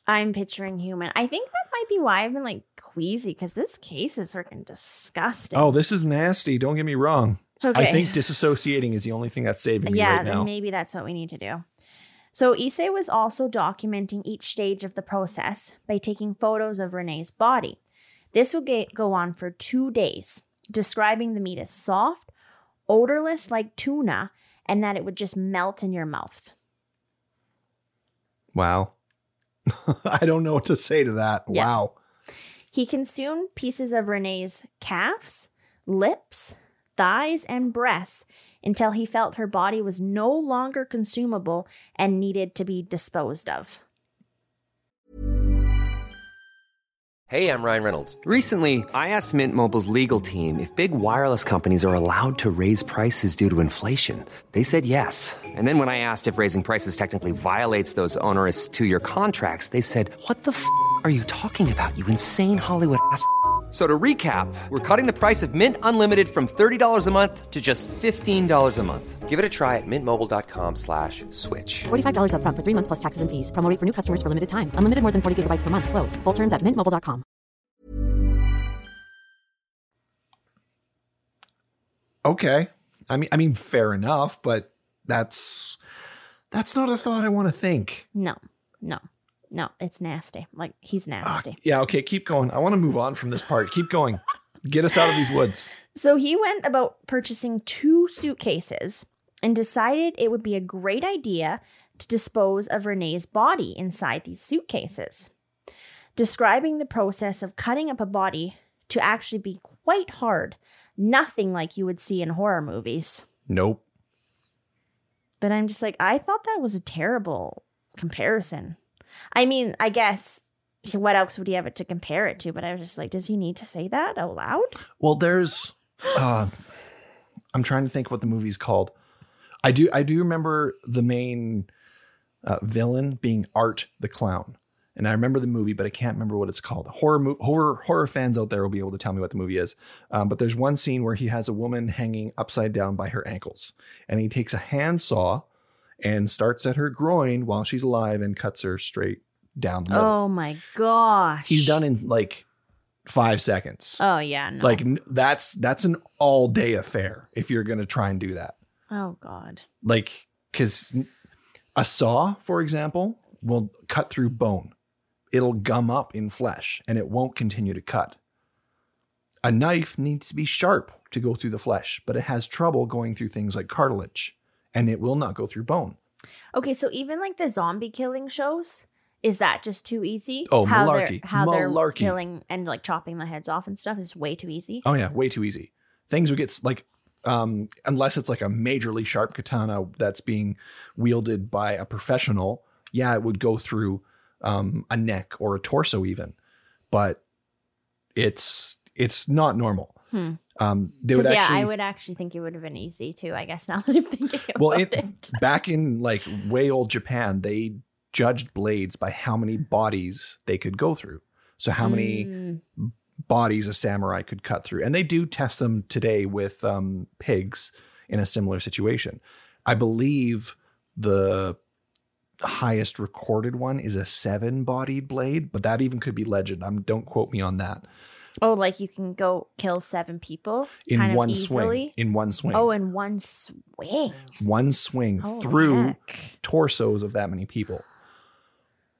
I'm picturing human. I think that might be why I've been like queasy, because this case is freaking disgusting. Oh, this is nasty. Don't get me wrong. Okay. I think disassociating is the only thing that's saving me yeah, right now. Yeah, then maybe that's what we need to do. So Issei was also documenting each stage of the process by taking photos of Renee's body. This will get, go on for two days, describing the meat as soft, odorless like tuna, and that it would just melt in your mouth. Wow. I don't know what to say to that. Yeah. Wow. He consumed pieces of Renee's calves, lips, thighs, and breasts until he felt her body was no longer consumable and needed to be disposed of. Hey, I'm Ryan Reynolds. Recently, I asked Mint Mobile's legal team if big wireless companies are allowed to raise prices due to inflation. They said yes. And then when I asked if raising prices technically violates those onerous two-year contracts, they said, what the f*** are you talking about, you insane Hollywood ass f- So to recap, we're cutting the price of Mint Unlimited from thirty dollars a month to just fifteen dollars a month. Give it a try at mintmobile.com slash switch. forty-five dollars up front for three months plus taxes and fees. Promo rate for new customers for limited time. Unlimited more than forty gigabytes per month. Slows full terms at mint mobile dot com. Okay. I mean, I mean, fair enough, but that's, that's not a thought I want to think. No, no. No, it's nasty. Like, he's nasty. Uh, yeah, okay, keep going. I want to move on from this part. Keep going. Get us out of these woods. So he went about purchasing two suitcases and decided it would be a great idea to dispose of Renee's body inside these suitcases. Describing the process of cutting up a body to actually be quite hard. Nothing like you would see in horror movies. Nope. But I'm just like, I thought that was a terrible comparison. I mean, I guess, what else would he have to compare it to? But I was just like, does he need to say that out loud? Well, there's, uh, I'm trying to think what the movie's called. I do, I do remember the main uh, villain being Art the Clown. And I remember the movie, but I can't remember what it's called. Horror mo- horror, horror fans out there will be able to tell me what the movie is. Um, but there's one scene where he has a woman hanging upside down by her ankles. And he takes a handsaw and starts at her groin while she's alive and cuts her straight down the middle. Oh, my gosh. He's done in like five seconds. Oh, yeah. No. Like that's that's an all day affair if you're going to try and do that. Oh, God. Like because a saw, for example, will cut through bone. It'll gum up in flesh and it won't continue to cut. A knife needs to be sharp to go through the flesh, but it has trouble going through things like cartilage and it will not go through bone. Okay, so even like the zombie killing shows, is that just too easy? Oh, how malarkey. They're, how malarkey. They're killing and like chopping the heads off and stuff is way too easy. Oh yeah, way too easy. Things would get like, um, unless it's like a majorly sharp katana that's being wielded by a professional, yeah, it would go through Um, a neck or a torso even, but it's it's not normal. Hmm. Um, they would yeah, actually, I would actually think it would have been easy too. I guess now that I'm thinking well, about it, it. Back in like way old Japan, they judged blades by how many bodies they could go through. So how many mm. bodies a samurai could cut through, and they do test them today with um, pigs in a similar situation. I believe the highest recorded one is a seven bodied blade, but that even could be legend. I'm don't quote me on that. Oh, like you can go kill seven people in kind one of swing in one swing. Oh, in one swing, one swing oh, through heck. torsos of that many people.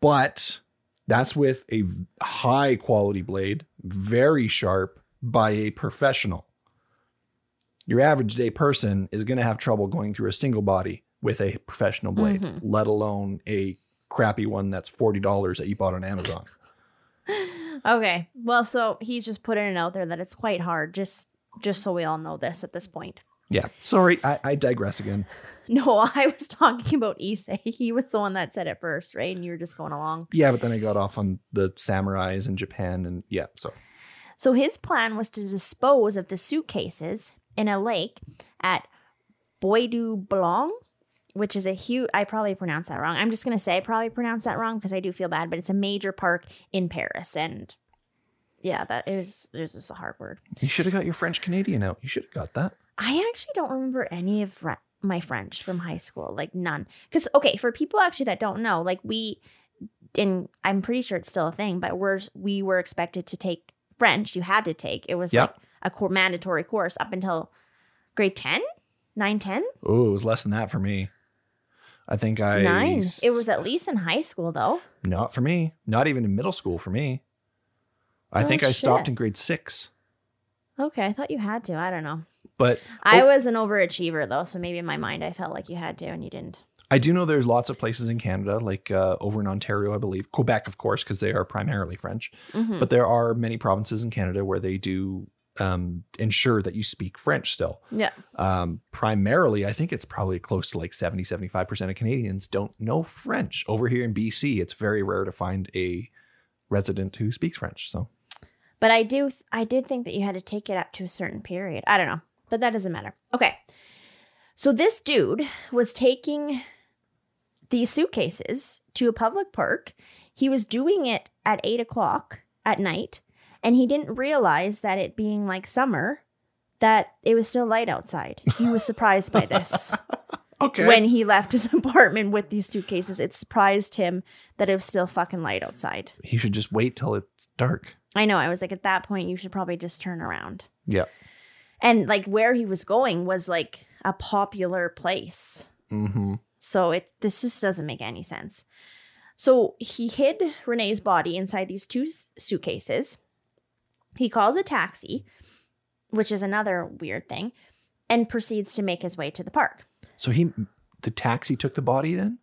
But that's with a high quality blade, very sharp by a professional. Your average day person is going to have trouble going through a single body with a professional blade, mm-hmm. let alone a crappy one that's forty dollars that you bought on Amazon. Okay. Well, so he's just putting it out there that it's quite hard, just just so we all know this at this point. Yeah. Sorry, I, I digress again. No, I was talking about Issei. He was the one that said it first, right? And you were just going along. Yeah, but then I got off on the samurais in Japan and yeah, so. So his plan was to dispose of the suitcases in a lake at Bois du Blanc, which is a huge, I probably pronounced that wrong. I'm just going to say I probably pronounced that wrong because I do feel bad, but it's a major park in Paris. And yeah, that is, it was just a hard word. You should have got your French Canadian out. You should have got that. I actually don't remember any of re- my French from high school, like none. Because, okay, for people actually that don't know, like we, and I'm pretty sure it's still a thing, but we're, we were expected to take French. You had to take, it was yep. like a co- mandatory course up until grade ten, nine, ten. Oh, it was less than that for me. I think I... Nine. It was at least in high school, though. Not for me. Not even in middle school for me. I oh, think I shit. stopped in grade six. Okay. I thought you had to. I don't know. But... I oh, was an overachiever, though, so maybe in my mind I felt like you had to and you didn't. I do know there's lots of places in Canada, like uh, over in Ontario, I believe. Quebec, of course, because they are primarily French. Mm-hmm. But there are many provinces in Canada where they do... Um, ensure that you speak French still. Yeah. Um, primarily, I think it's probably close to like seventy, seventy-five percent of Canadians don't know French. Over here in B C, it's very rare to find a resident who speaks French. So, but I do, I did think that you had to take it up to a certain period. I don't know, but that doesn't matter. Okay. So this dude was taking these suitcases to a public park. He was doing it at eight o'clock at night. And he didn't realize that it being like summer, that it was still light outside. He was surprised by this. Okay. When he left his apartment with these suitcases, it surprised him that it was still fucking light outside. He should just wait till it's dark. I know. I was like, at that point, you should probably just turn around. Yeah. And like where he was going was like a popular place. Mm-hmm. So it this just doesn't make any sense. So he hid Renee's body inside these two suitcases. He calls a taxi, which is another weird thing, and proceeds to make his way to the park. So he, the taxi took the body then?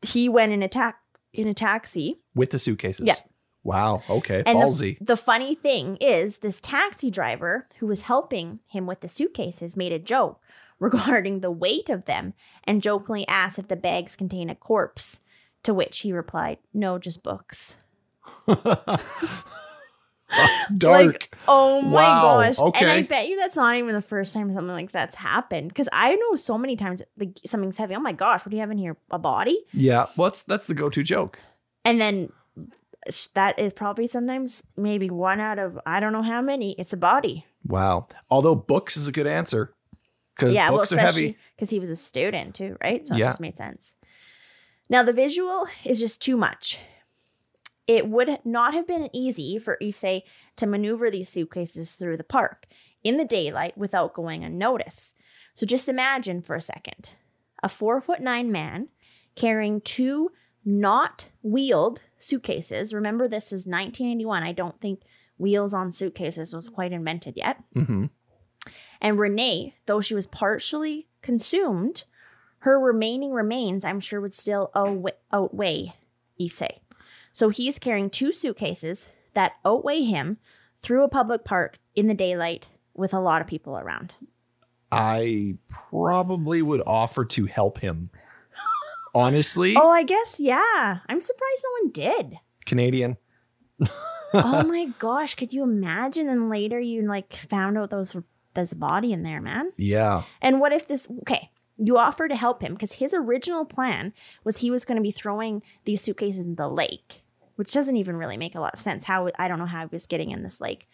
He went in a, ta- in a taxi. With the suitcases? Yeah. Wow. Okay. And ballsy. The, the funny thing is this taxi driver who was helping him with the suitcases made a joke regarding the weight of them and jokingly asked if the bags contain a corpse, to which he replied, no, just books. Dark. Like, oh my wow. gosh. Okay. And I bet you that's not even the first time something like that's happened. Because I know so many times like something's heavy. Oh my gosh, what do you have in here? A body? Yeah. Well, that's, that's the go-to joke. And then that is probably sometimes maybe one out of I don't know how many. It's a body. Wow. Although books is a good answer. Because yeah, books well, are heavy. Because he was a student too, right? So yeah. It just made sense. Now the visual is just too much. It would not have been easy for Issei to maneuver these suitcases through the park in the daylight without going unnoticed. So just imagine for a second, a four foot nine man carrying two not wheeled suitcases. Remember, this is nineteen eighty-one. I don't think wheels on suitcases was quite invented yet. Mm-hmm. And Renee, though she was partially consumed, her remaining remains, I'm sure, would still outweigh Issei. So he's carrying two suitcases that outweigh him through a public park in the daylight with a lot of people around. I probably would offer to help him. Honestly. Oh, I guess. Yeah. I'm surprised no one did. Canadian. Oh, my gosh. Could you imagine? And later you like found out those were there's a body in there, man. Yeah. And what if this? OK, you offer to help him because his original plan was he was going to be throwing these suitcases in the lake, which doesn't even really make a lot of sense. How I don't know how he was getting in this lake.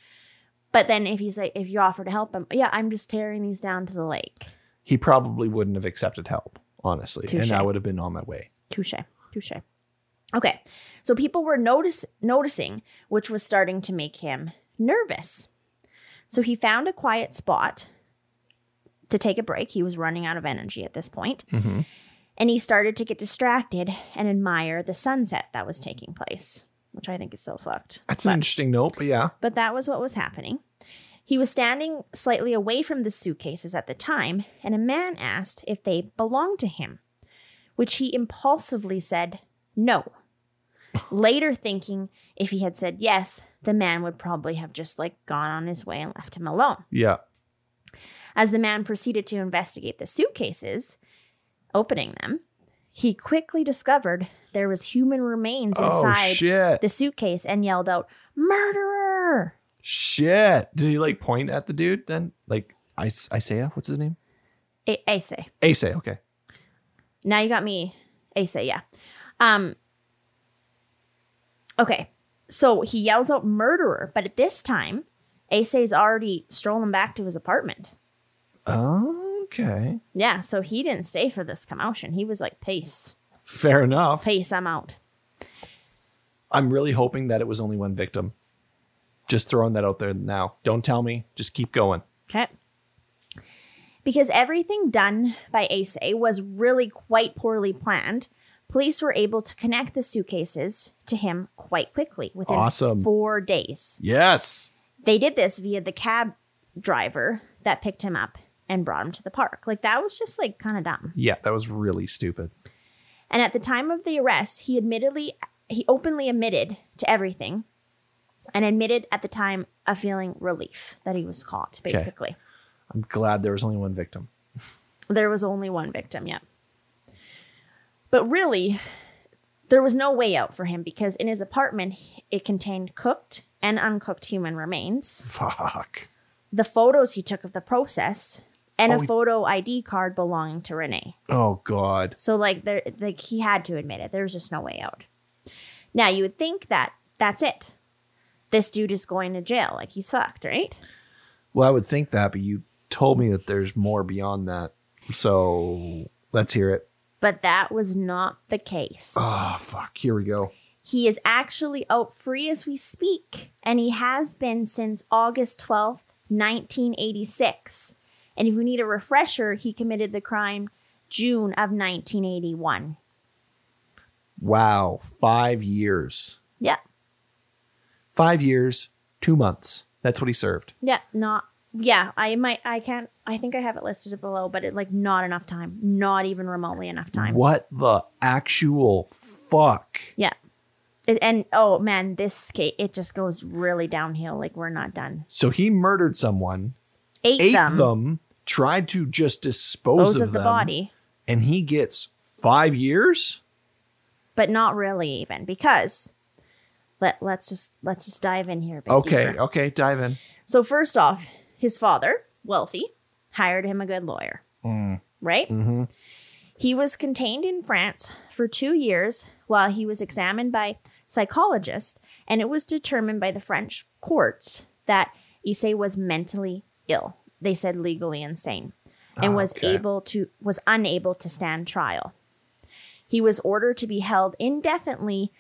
But then if he's like, if you offer to help him, yeah, I'm just tearing these down to the lake. He probably wouldn't have accepted help, honestly. Touché. And I would have been on my way. Touché. Touché. OK, so people were notice noticing, which was starting to make him nervous. So he found a quiet spot to take a break. He was running out of energy at this point. Mm-hmm. And he started to get distracted and admire the sunset that was taking place, which I think is so fucked. That's but, an interesting note, but yeah. But that was what was happening. He was standing slightly away from the suitcases at the time, and a man asked if they belonged to him, which he impulsively said no. Later thinking if he had said yes, the man would probably have just like gone on his way and left him alone. Yeah. As the man proceeded to investigate the suitcases, opening them, he quickly discovered there was human remains inside oh, shit. the suitcase and yelled out, murderer! Shit. Did he like point at the dude then? Like Is- Isaiah? What's his name? A- Issei. Issei, okay. Now you got me. Issei, yeah. Um. Okay, so he yells out murderer, but at this time, Issei's already strolling back to his apartment. Okay. Yeah, so he didn't stay for this commotion. He was like, peace. Fair enough. Peace, I'm out. I'm really hoping that it was only one victim. Just throwing that out there now. Don't tell me. Just keep going. Okay. Because everything done by Issei was really quite poorly planned. Police were able to connect the suitcases to him quite quickly within awesome. four days. Yes. They did this via the cab driver that picked him up and brought him to the park. Like, that was just, like, kind of dumb. Yeah, that was really stupid. And at the time of the arrest, he admittedly, he openly admitted to everything and admitted at the time of feeling relief that he was caught, basically. Okay. I'm glad there was only one victim. There was only one victim, yeah. But really, there was no way out for him because in his apartment, it contained cooked and uncooked human remains. Fuck. The photos he took of the process and oh, a photo he... I D card belonging to Renee. Oh, God. So, like, there, like he had to admit it. There was just no way out. Now, you would think that that's it. This dude is going to jail. Like, he's fucked, right? Well, I would think that, but you told me that there's more beyond that. So, let's hear it. But that was not the case. Oh, fuck. Here we go. He is actually out free as we speak. And he has been since August twelfth, nineteen eighty-six. And if you need a refresher, he committed the crime June of nineteen eighty-one. Wow. Five years. Yeah. Five years, two months. That's what he served. Yeah, not. Yeah, I might. I can't. I think I have it listed below, but it like not enough time. Not even remotely enough time. What the actual fuck? Yeah. It, and oh man, this case, it just goes really downhill. Like we're not done. So he murdered someone, ate, ate them. them, tried to just dispose of, of the them, body, and he gets five years. But not really even because let let's just let's just dive in here. Okay, deeper. okay, dive in. So first off. His father, wealthy, hired him a good lawyer, mm. right? Mm-hmm. He was contained in France for two years while he was examined by psychologists, and it was determined by the French courts that Issei was mentally ill. They said legally insane, and oh, was okay. able to was unable to stand trial. He was ordered to be held indefinitely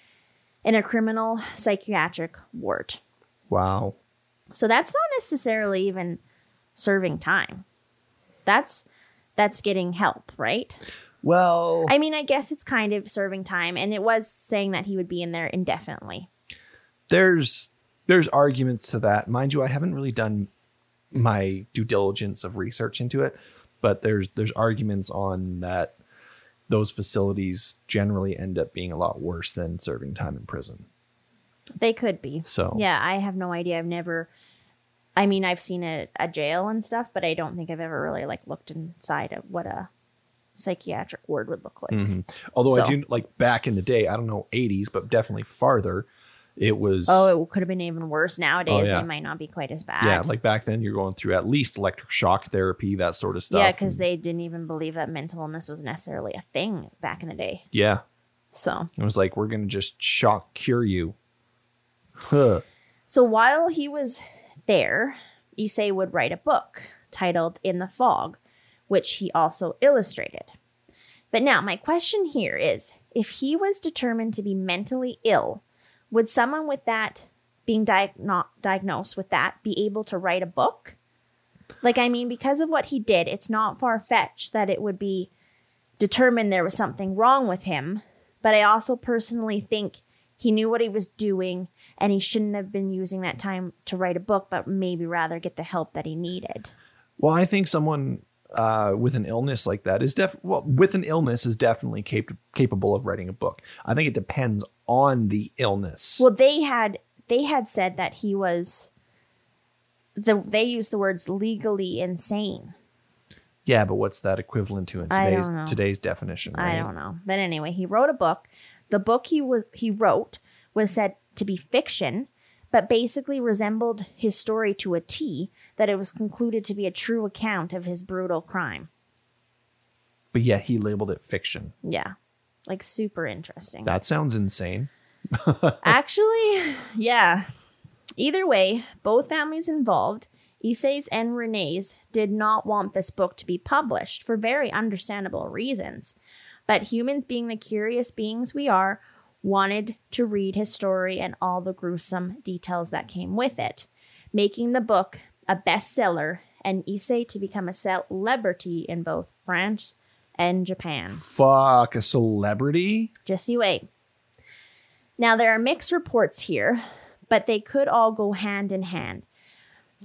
in a criminal psychiatric ward. Wow. So that's not necessarily even serving time. That's that's getting help, right? Well, I mean, I guess it's kind of serving time. And it was saying that he would be in there indefinitely. There's there's arguments to that. Mind you, I haven't really done my due diligence of research into it. But there's there's arguments on that. Those facilities generally end up being a lot worse than serving time in prison. They could be. So yeah, I have no idea. I've never, I mean, I've seen a, a jail and stuff, but I don't think I've ever really like looked inside of what a psychiatric ward would look like. Mm-hmm. Although so. I do like back in the day, I don't know, eighties, but definitely farther. It was. Oh, it could have been even worse. Nowadays, oh, yeah. they might not be quite as bad. Yeah, like back then, you're going through at least electric shock therapy, that sort of stuff. Yeah, because they didn't even believe that mental illness was necessarily a thing back in the day. Yeah. So it was like, we're going to just shock cure you. Huh. So while he was there, Issei would write a book titled In the Fog, which he also illustrated. But now my question here is, if he was determined to be mentally ill, would someone with that being di- not diagnosed with that be able to write a book? Like, I mean, because of what he did, it's not far-fetched that it would be determined there was something wrong with him. But I also personally think he knew what he was doing, and he shouldn't have been using that time to write a book, but maybe rather get the help that he needed. Well, I think someone uh, with an illness like that is def well with an illness is definitely cap- capable of writing a book. I think it depends on the illness. Well, they had they had said that he was the they used the words legally insane. Yeah, but what's that equivalent to in today's today's definition? Right? I don't know. But anyway, he wrote a book. The book he was he wrote was said to be fiction, but basically resembled his story to a T, that it was concluded to be a true account of his brutal crime. But yeah, he labeled it fiction. Yeah, like super interesting. That sounds insane. Actually, yeah. Either way, both families involved, Issei's and Renee's, did not want this book to be published for very understandable reasons. But humans, being the curious beings we are, wanted to read his story and all the gruesome details that came with it, making the book a bestseller and Issei to become a celebrity in both France and Japan. Fuck, a celebrity? Just you wait. Now, there are mixed reports here, but they could all go hand in hand.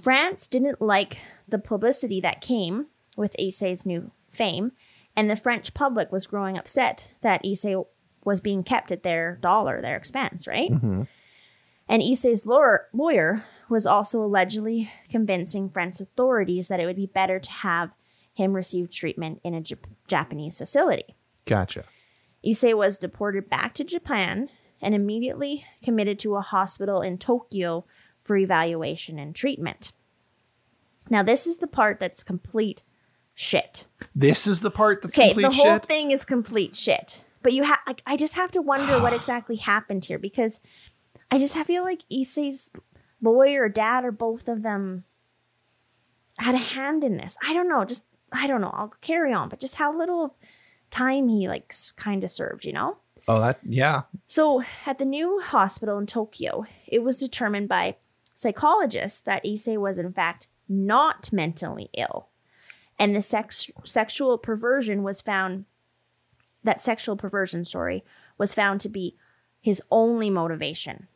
France didn't like the publicity that came with Issei's new fame, and the French public was growing upset that Issei was being kept at their dollar, their expense, right? Mm-hmm. And Issei's lawyer, lawyer was also allegedly convincing French authorities that it would be better to have him receive treatment in a J- Japanese facility. Gotcha. Issei was deported back to Japan and immediately committed to a hospital in Tokyo for evaluation and treatment. Now, this is the part that's complete shit. This is the part that's okay, complete shit? Okay, the whole shit? thing is complete shit. But you have, like, I just have to wonder what exactly happened here, because I just feel like Issei's lawyer or dad or both of them had a hand in this. I don't know. Just, I don't know. I'll carry on. But just how little of time he like kind of served, you know? Oh, that, yeah. So at the new hospital in Tokyo, it was determined by psychologists that Issei was in fact not mentally ill. And the sex, sexual perversion was found... That sexual perversion story was found to be his only motivation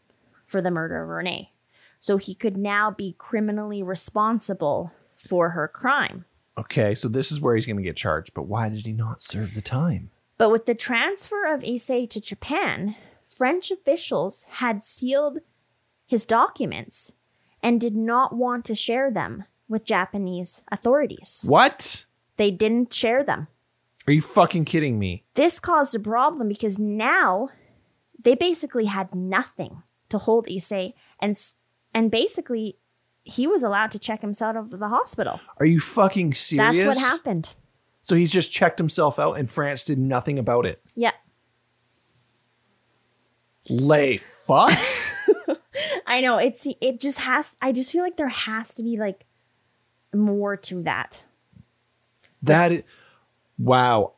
for the murder of Renee. so he could now be criminally responsible for her crime. Okay, so this is where he's going to get charged, but why did he not serve the time? But with the transfer of Issei to Japan, French officials had sealed his documents and did not want to share them with Japanese authorities. What? They didn't share them. Are you fucking kidding me? This caused a problem because now they basically had nothing to hold Issei, and and basically he was allowed to check himself out of the hospital. Are you fucking serious? That's what happened. So he's just checked himself out and France did nothing about it. Yeah. Lay fuck. I know, it's it just has I just feel like there has to be like more to that. That like, is, wow.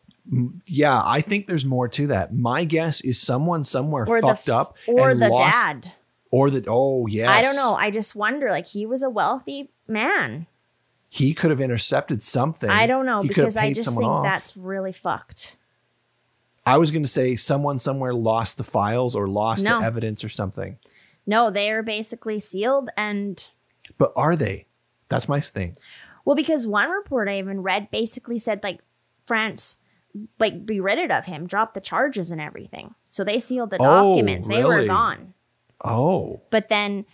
Yeah, I think there's more to that. My guess is someone somewhere fucked the, up or and the lost, dad. Or the oh yes. I don't know. I just wonder, like, he was a wealthy man. He could have intercepted something. I don't know, he because I just think off. That's really fucked. I was going to say someone somewhere lost the files or lost no. the evidence or something. No, they are basically sealed and. But are they? That's my thing. Well, because one report I even read basically said like France, like berated of him, dropped the charges and everything. So they sealed the oh, documents. They really? were gone. Oh. But then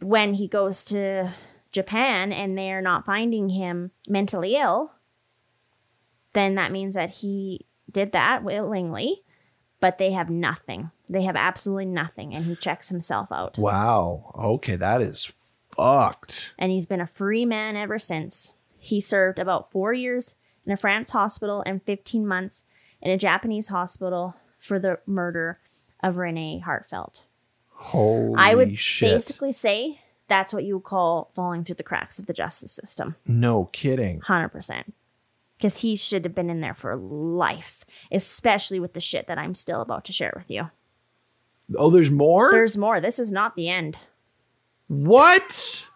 when he goes to Japan and they're not finding him mentally ill, then that means that he did that willingly, but they have nothing. They have absolutely nothing. And he checks himself out. Wow. Okay. That is fucked. And he's been a free man ever since. He served about four years in a France hospital and fifteen months in a Japanese hospital for the murder of Renee Hartevelt. Holy shit. I would shit. basically say that's what you would call falling through the cracks of the justice system. No kidding. one hundred percent. Because he should have been in there for life, especially with the shit that I'm still about to share with you. Oh, there's more? There's more. This is not the end. What?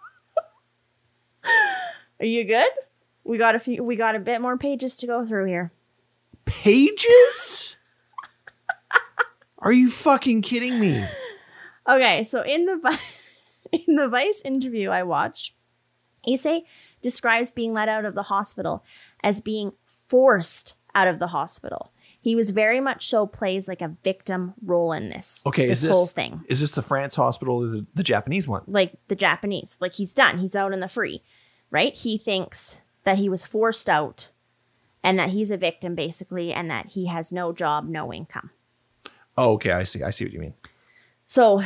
Are you good? We got a few. We got a bit more pages to go through here. Pages? Are you fucking kidding me? Okay, so in the in the Vice interview I watched, Issei describes being let out of the hospital as being forced out of the hospital. He was very much so plays like a victim role in this. Okay, this is this whole thing? Is this the France hospital or the, the Japanese one? Like the Japanese, like he's done, he's out in the free, right? He thinks that he was forced out, and that he's a victim basically, and that he has no job, no income. Oh, okay, I see. I see what you mean. So,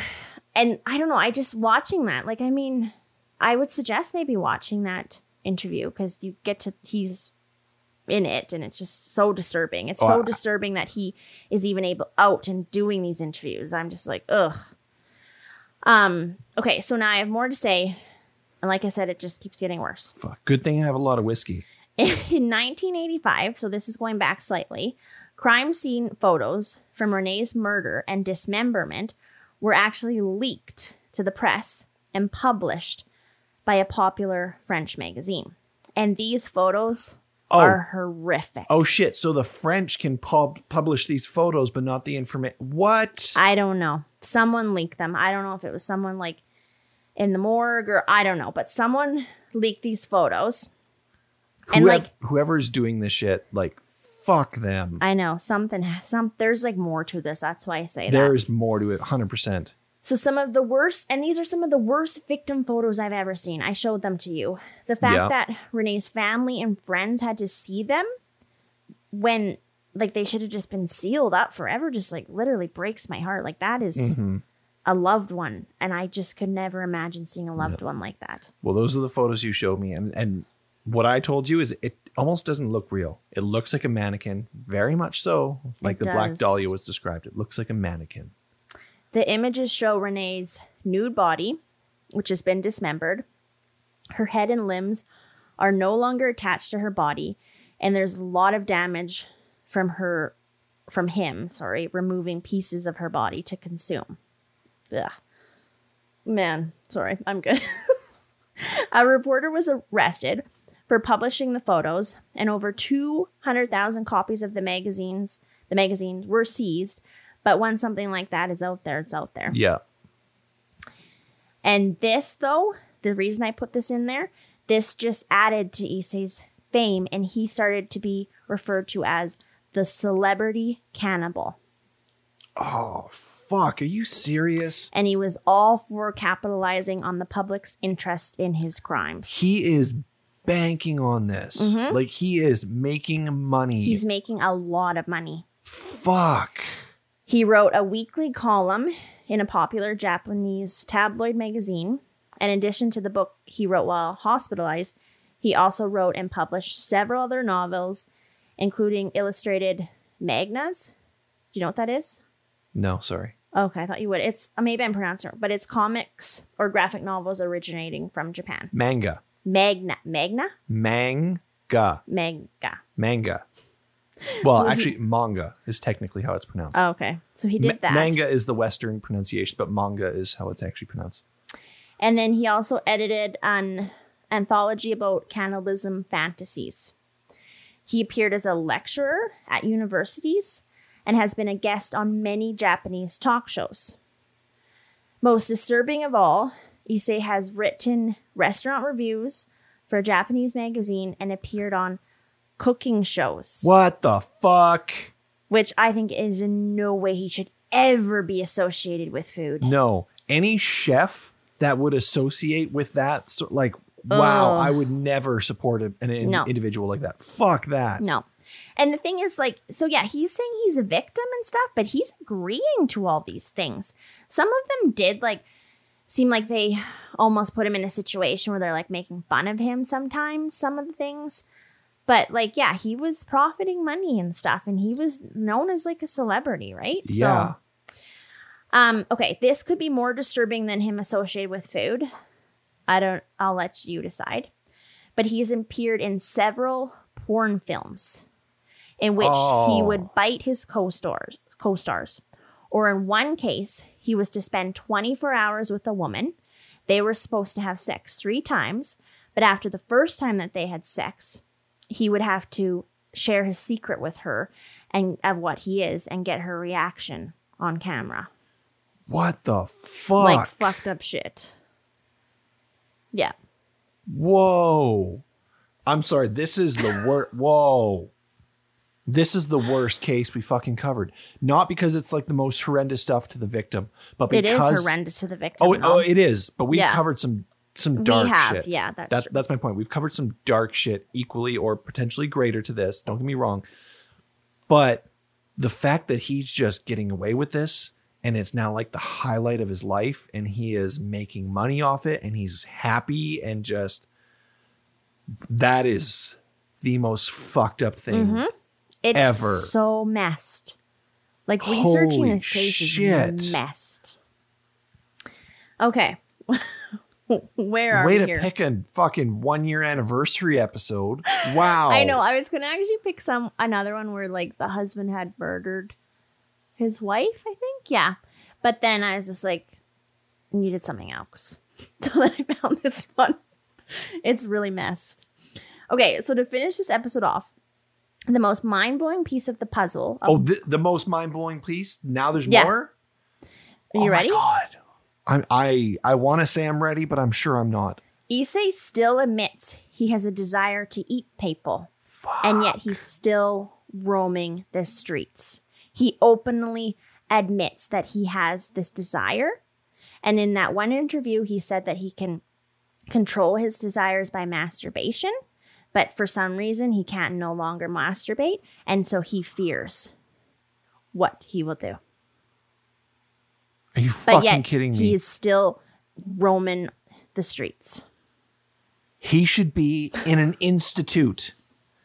and I don't know, I just watching that, like, I mean, I would suggest maybe watching that interview because you get to, he's in it and it's just so disturbing. It's oh, so I, disturbing that he is even able out and doing these interviews. I'm just like, ugh. Um. Okay, so now I have more to say. And like I said, it just keeps getting worse. Fuck. Good thing I have a lot of whiskey. In nineteen eighty-five, so this is going back slightly, crime scene photos from Renee's murder and dismemberment were actually leaked to the press and published by a popular French magazine. And these photos oh. are horrific. Oh, shit. So the French can pub- publish these photos, but not the information. What? I don't know. Someone leaked them. I don't know if it was someone like in the morgue or I don't know. But someone leaked these photos. Whoever, and like whoever's doing this shit, like, fuck them. I know. Something, some, there's like more to this. That's why I say that. There's more to it. one hundred percent. So some of the worst, and these are some of the worst victim photos I've ever seen. I showed them to you. The fact yeah. that Renee's family and friends had to see them when like they should have just been sealed up forever just like literally breaks my heart. Like that is mm-hmm. a loved one. And I just could never imagine seeing a loved yeah. one like that. Well, those are the photos you showed me. And, and what I told you is it almost doesn't look real. It looks like a mannequin, very much so. Like it the does. Black Dahlia was described. It looks like a mannequin. The images show Renee's nude body, which has been dismembered. Her head and limbs are no longer attached to her body. And there's a lot of damage from her, from him, sorry, removing pieces of her body to consume. Ugh. Man, sorry, I'm good. A reporter was arrested for publishing the photos, and over two hundred thousand copies of the magazines, the magazines were seized. But when something like that is out there, it's out there. Yeah. And this, though, the reason I put this in there, this just added to Issei's fame, and he started to be referred to as the celebrity cannibal. Oh, fuck. Are you serious? And he was all for capitalizing on the public's interest in his crimes. He is banking on this. Mm-hmm. Like, he is making money. He's making a lot of money. Fuck. He wrote a weekly column in a popular Japanese tabloid magazine. In addition to the book he wrote while hospitalized, he also wrote and published several other novels, including illustrated mangas. Do you know what that is? No, sorry. Okay, I thought you would. It's maybe I'm pronouncing it, but it's comics or graphic novels originating from Japan. Manga. Magna. Magna? Manga. Manga. Manga. Well, so actually, he, manga is technically how it's pronounced. Okay, so he did Ma- that. Manga is the Western pronunciation, but manga is how it's actually pronounced. And then he also edited an anthology about cannibalism fantasies. He appeared as a lecturer at universities and has been a guest on many Japanese talk shows. Most disturbing of all, Issei has written restaurant reviews for a Japanese magazine and appeared on cooking shows. What the fuck? Which I think is in no way he should ever be associated with food. No. Any chef that would associate with that, so like, Ugh. wow, I would never support an in- no. individual like that. Fuck that. No. And the thing is, like, so yeah, he's saying he's a victim and stuff, but he's agreeing to all these things. Some of them did, like, seem like they almost put him in a situation where they're, like, making fun of him sometimes, some of the things. But, like, yeah, he was profiting money and stuff, and he was known as, like, a celebrity, right? Yeah. So, um, okay, this could be more disturbing than him associated with food. I don't, I'll let you decide. But he's appeared in several porn films in which oh. he would bite his co-stars, co-stars. Or in one case, he was to spend twenty-four hours with a woman. They were supposed to have sex three times, but after the first time that they had sex, he would have to share his secret with her and of what he is and get her reaction on camera. What the fuck? Like, fucked up shit. Yeah. Whoa. I'm sorry. This is the worst. Whoa. This is the worst case we fucking covered. Not because it's like the most horrendous stuff to the victim, but because it is horrendous to the victim. Oh, oh it is. But we've yeah. covered some Some dark we have, shit. Yeah, that's that, that's my point. We've covered some dark shit equally or potentially greater to this. Don't get me wrong. But the fact that he's just getting away with this and it's now like the highlight of his life and he is making money off it and he's happy and just that is the most fucked up thing mm-hmm. it's ever. It's so messed. Like researching Holy this case shit. is messed. Okay. Where are Way we to here? Pick a fucking one year anniversary episode. Wow. I know. I was going to actually pick some another one where like the husband had murdered his wife, I think. Yeah. But then I was just like, needed something else. So then I found this one. It's really messed. Okay. So to finish this episode off, the most mind blowing piece of the puzzle. Of- oh, the, the most mind blowing piece. Now there's yeah. more. Are you oh ready? My God. I I, I want to say I'm ready, but I'm sure I'm not. Issei still admits he has a desire to eat people. Fuck. And yet he's still roaming the streets. He openly admits that he has this desire. And in that one interview, he said that he can control his desires by masturbation. But for some reason, he can no longer masturbate. And so he fears what he will do. Are you but fucking yet, kidding me? He is still roaming the streets. He should be in an institute.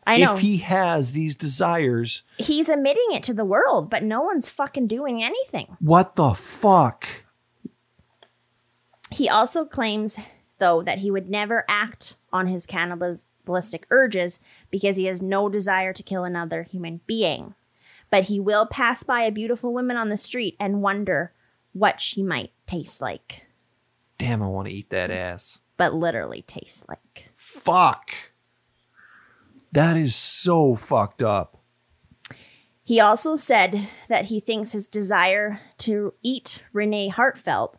I know. If he has these desires. He's admitting it to the world, but no one's fucking doing anything. What the fuck? He also claims, though, that he would never act on his cannibalistic urges because he has no desire to kill another human being. But he will pass by a beautiful woman on the street and wonder what she might taste like. Damn, I want to eat that ass. But literally taste like. Fuck. That is so fucked up. He also said that he thinks his desire to eat Renee Hartevelt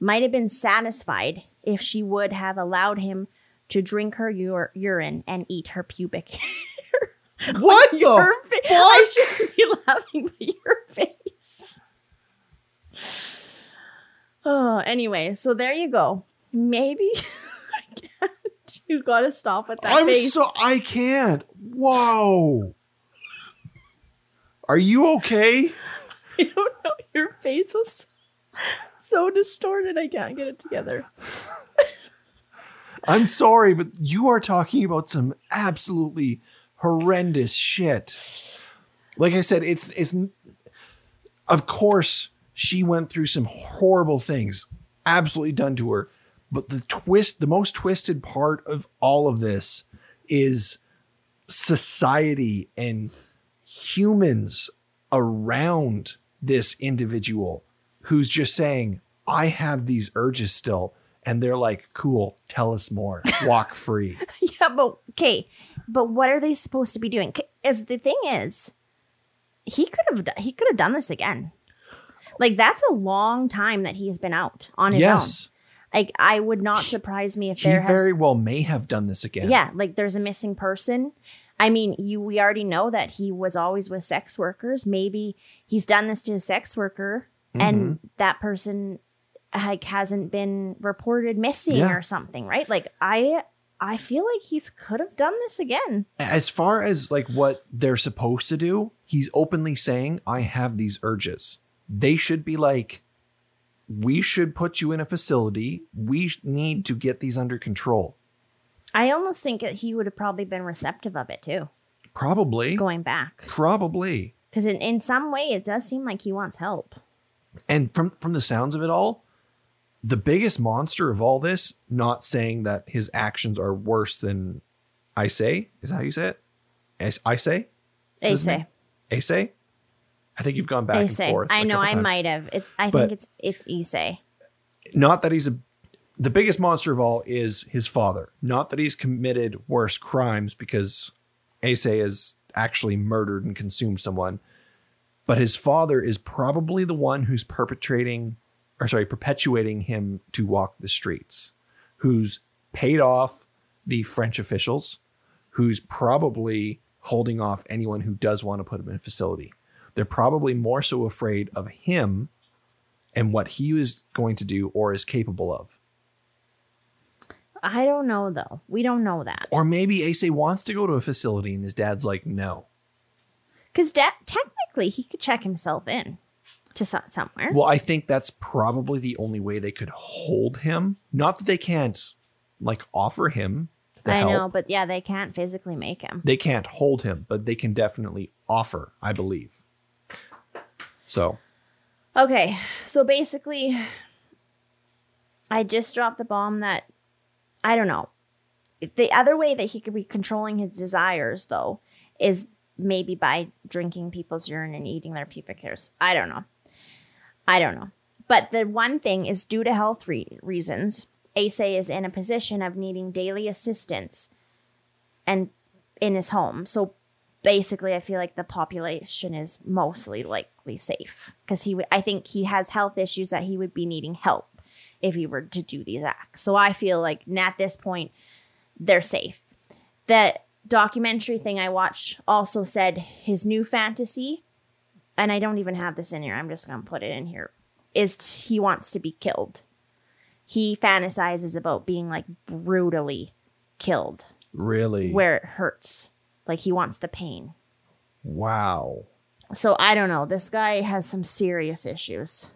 might have been satisfied if she would have allowed him to drink her ur urine and eat her pubic hair. What the fuck? I shouldn't be laughing at your face. Oh, anyway, so there you go. Maybe I can't. You gotta stop with that I'm face. So I can't. Whoa. Are you okay? I don't know. Your face was so distorted. I can't get it together. I'm sorry, but you are talking about some absolutely horrendous shit. Like I said, it's it's of course she went through some horrible things absolutely done to her. But the twist, the most twisted part of all of this is society and humans around this individual who's just saying, I have these urges still. And they're like, cool, tell us more. Walk free. Yeah, but okay. But what are they supposed to be doing? As the thing is, he could have he could have done this again. Like, that's a long time that he's been out on his yes. own. Like, I would not surprise me if he there has... He very well may have done this again. Yeah, like there's a missing person. I mean, you we already know that he was always with sex workers. Maybe he's done this to a sex worker mm-hmm. and that person... like hasn't been reported missing yeah. or something, right? Like I, I feel like he's could have done this again. As far as like what they're supposed to do, he's openly saying, I have these urges. They should be like, we should put you in a facility. We need to get these under control. I almost think that he would have probably been receptive of it too. Probably. Going back. Probably. Because in, in some way it does seem like he wants help. And from, from the sounds of it all, the biggest monster of all this, not saying that his actions are worse than I say, is that how you say it? I say? I say. I say? I think you've gone back and forth. I know I might have. It's. I think it's it's Issei. Not that he's a... The biggest monster of all is his father. Not that he's committed worse crimes because Issei has actually murdered and consumed someone. But his father is probably the one who's perpetrating... or sorry, perpetuating him to walk the streets, who's paid off the French officials, who's probably holding off anyone who does want to put him in a facility. They're probably more so afraid of him and what he is going to do or is capable of. I don't know, though. We don't know that. Or maybe Issei wants to go to a facility and his dad's like, no. Because dad, technically he could check himself in. To somewhere. Well, I think that's probably the only way they could hold him. Not that they can't, like, offer him the help. I know, but yeah, they can't physically make him. They can't hold him, but they can definitely offer, I believe. So. Okay, so basically, I just dropped the bomb that, I don't know. The other way that he could be controlling his desires, though, is maybe by drinking people's urine and eating their pubic hairs. I don't know. I don't know. But the one thing is, due to health re reasons, Issei is in a position of needing daily assistance and in his home. So basically, I feel like the population is mostly likely safe because he would, I think he has health issues that he would be needing help if he were to do these acts. So I feel like at this point, they're safe. The documentary thing I watched also said his new fantasy, and I don't even have this in here. I'm just going to put it in here, is he wants to be killed. He fantasizes about being like brutally killed. Really? Where it hurts. Like he wants the pain. Wow. So I don't know. This guy has some serious issues.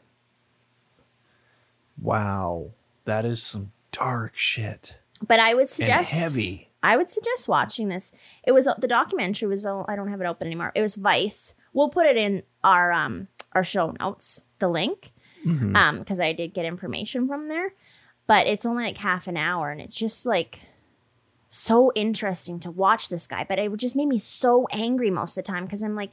Wow. That is some dark shit. But I would suggest... And heavy. I would suggest watching this. It was the documentary was, I don't have it open anymore. It was Vice. We'll put it in our um our show notes, the link, mm-hmm. um because I did get information from there. But it's only like half an hour, and it's just like so interesting to watch this guy. But it just made me so angry most of the time because I'm like,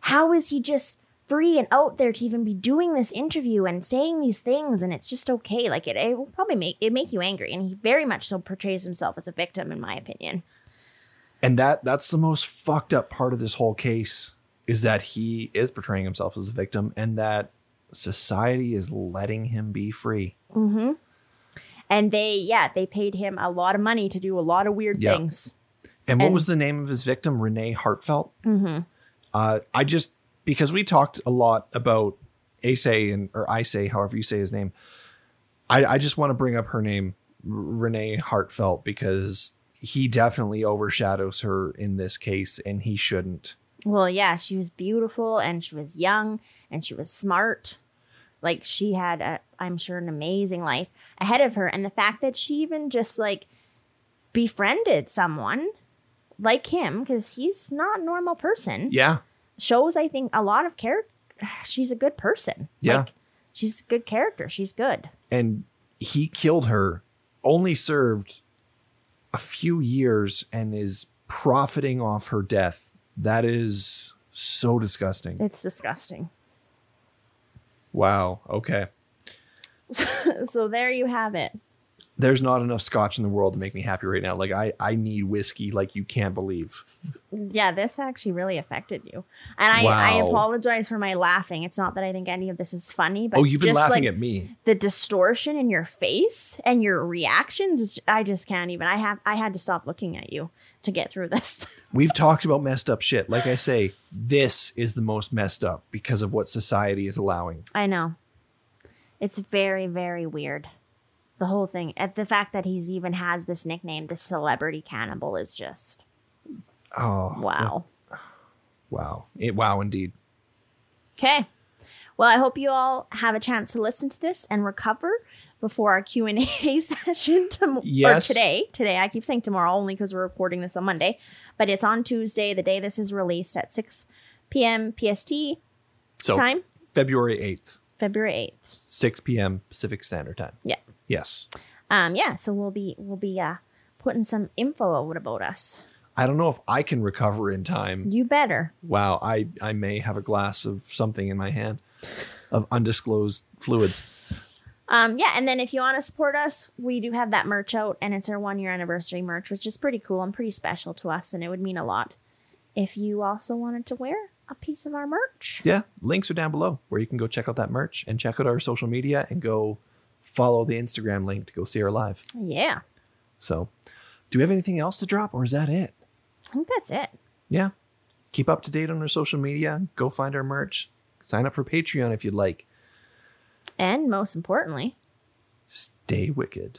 how is he just free and out there to even be doing this interview and saying these things? And it's just okay. Like it, it will probably make it make you angry. And he very much so portrays himself as a victim, in my opinion. And that that's the most fucked up part of this whole case, is that he is portraying himself as a victim, and that society is letting him be free. Mm-hmm. And they, yeah, they paid him a lot of money to do a lot of weird yeah. things. And, and what was the name of his victim? Renee Hartevelt. Mm-hmm. Uh, I just, because we talked a lot about Issei and, or Issei, however you say his name. I, I just want to bring up her name, Renee Hartevelt, because he definitely overshadows her in this case, and he shouldn't. Well, yeah, she was beautiful, and she was young, and she was smart. Like, she had, a, I'm sure, an amazing life ahead of her. And the fact that she even just, like, befriended someone like him, because he's not a normal person. Yeah. Shows, I think, a lot of character. She's a good person. Yeah. Like, she's a good character. She's good. And he killed her, only served a few years, and is profiting off her death. That is so disgusting. It's disgusting. Wow. Okay. So, so there you have it. There's not enough scotch in the world to make me happy right now. Like, I, I need whiskey like you can't believe. Yeah, this actually really affected you. And I, wow. I apologize for my laughing. It's not that I think any of this is funny, but oh, you've been just laughing like, at me. The distortion in your face and your reactions, it's, I just can't even. I have I had to stop looking at you to get through this. We've talked about messed up shit. Like I say, this is the most messed up because of what society is allowing. I know. It's very, very weird. The whole thing, at the fact that he's even has this nickname, the celebrity cannibal, is just oh wow, that, wow, it, wow indeed. Okay, well, I hope you all have a chance to listen to this and recover before our Q and A session tomorrow. Yes, or today, today. I keep saying tomorrow only because we're recording this on Monday, but it's on Tuesday, the day this is released at six p.m. P S T so time. February eighth. February eighth, six p.m. Pacific Standard Time. Yeah. Yes. Um, yeah. So we'll be we'll be uh, putting some info out about us. I don't know if I can recover in time. You better. Wow. I, I may have a glass of something in my hand of undisclosed fluids. Um, yeah. And then if you want to support us, we do have that merch out, and it's our one year anniversary merch, which is pretty cool and pretty special to us. And it would mean a lot if you also wanted to wear a piece of our merch. Yeah. Links are down below where you can go check out that merch and check out our social media and go follow the Instagram link to go see her live. Yeah. So do we have anything else to drop, or is that it? I think that's it. Yeah. Keep up to date on our social media. Go find our merch. Sign up for Patreon if you'd like. And most importantly, stay wicked.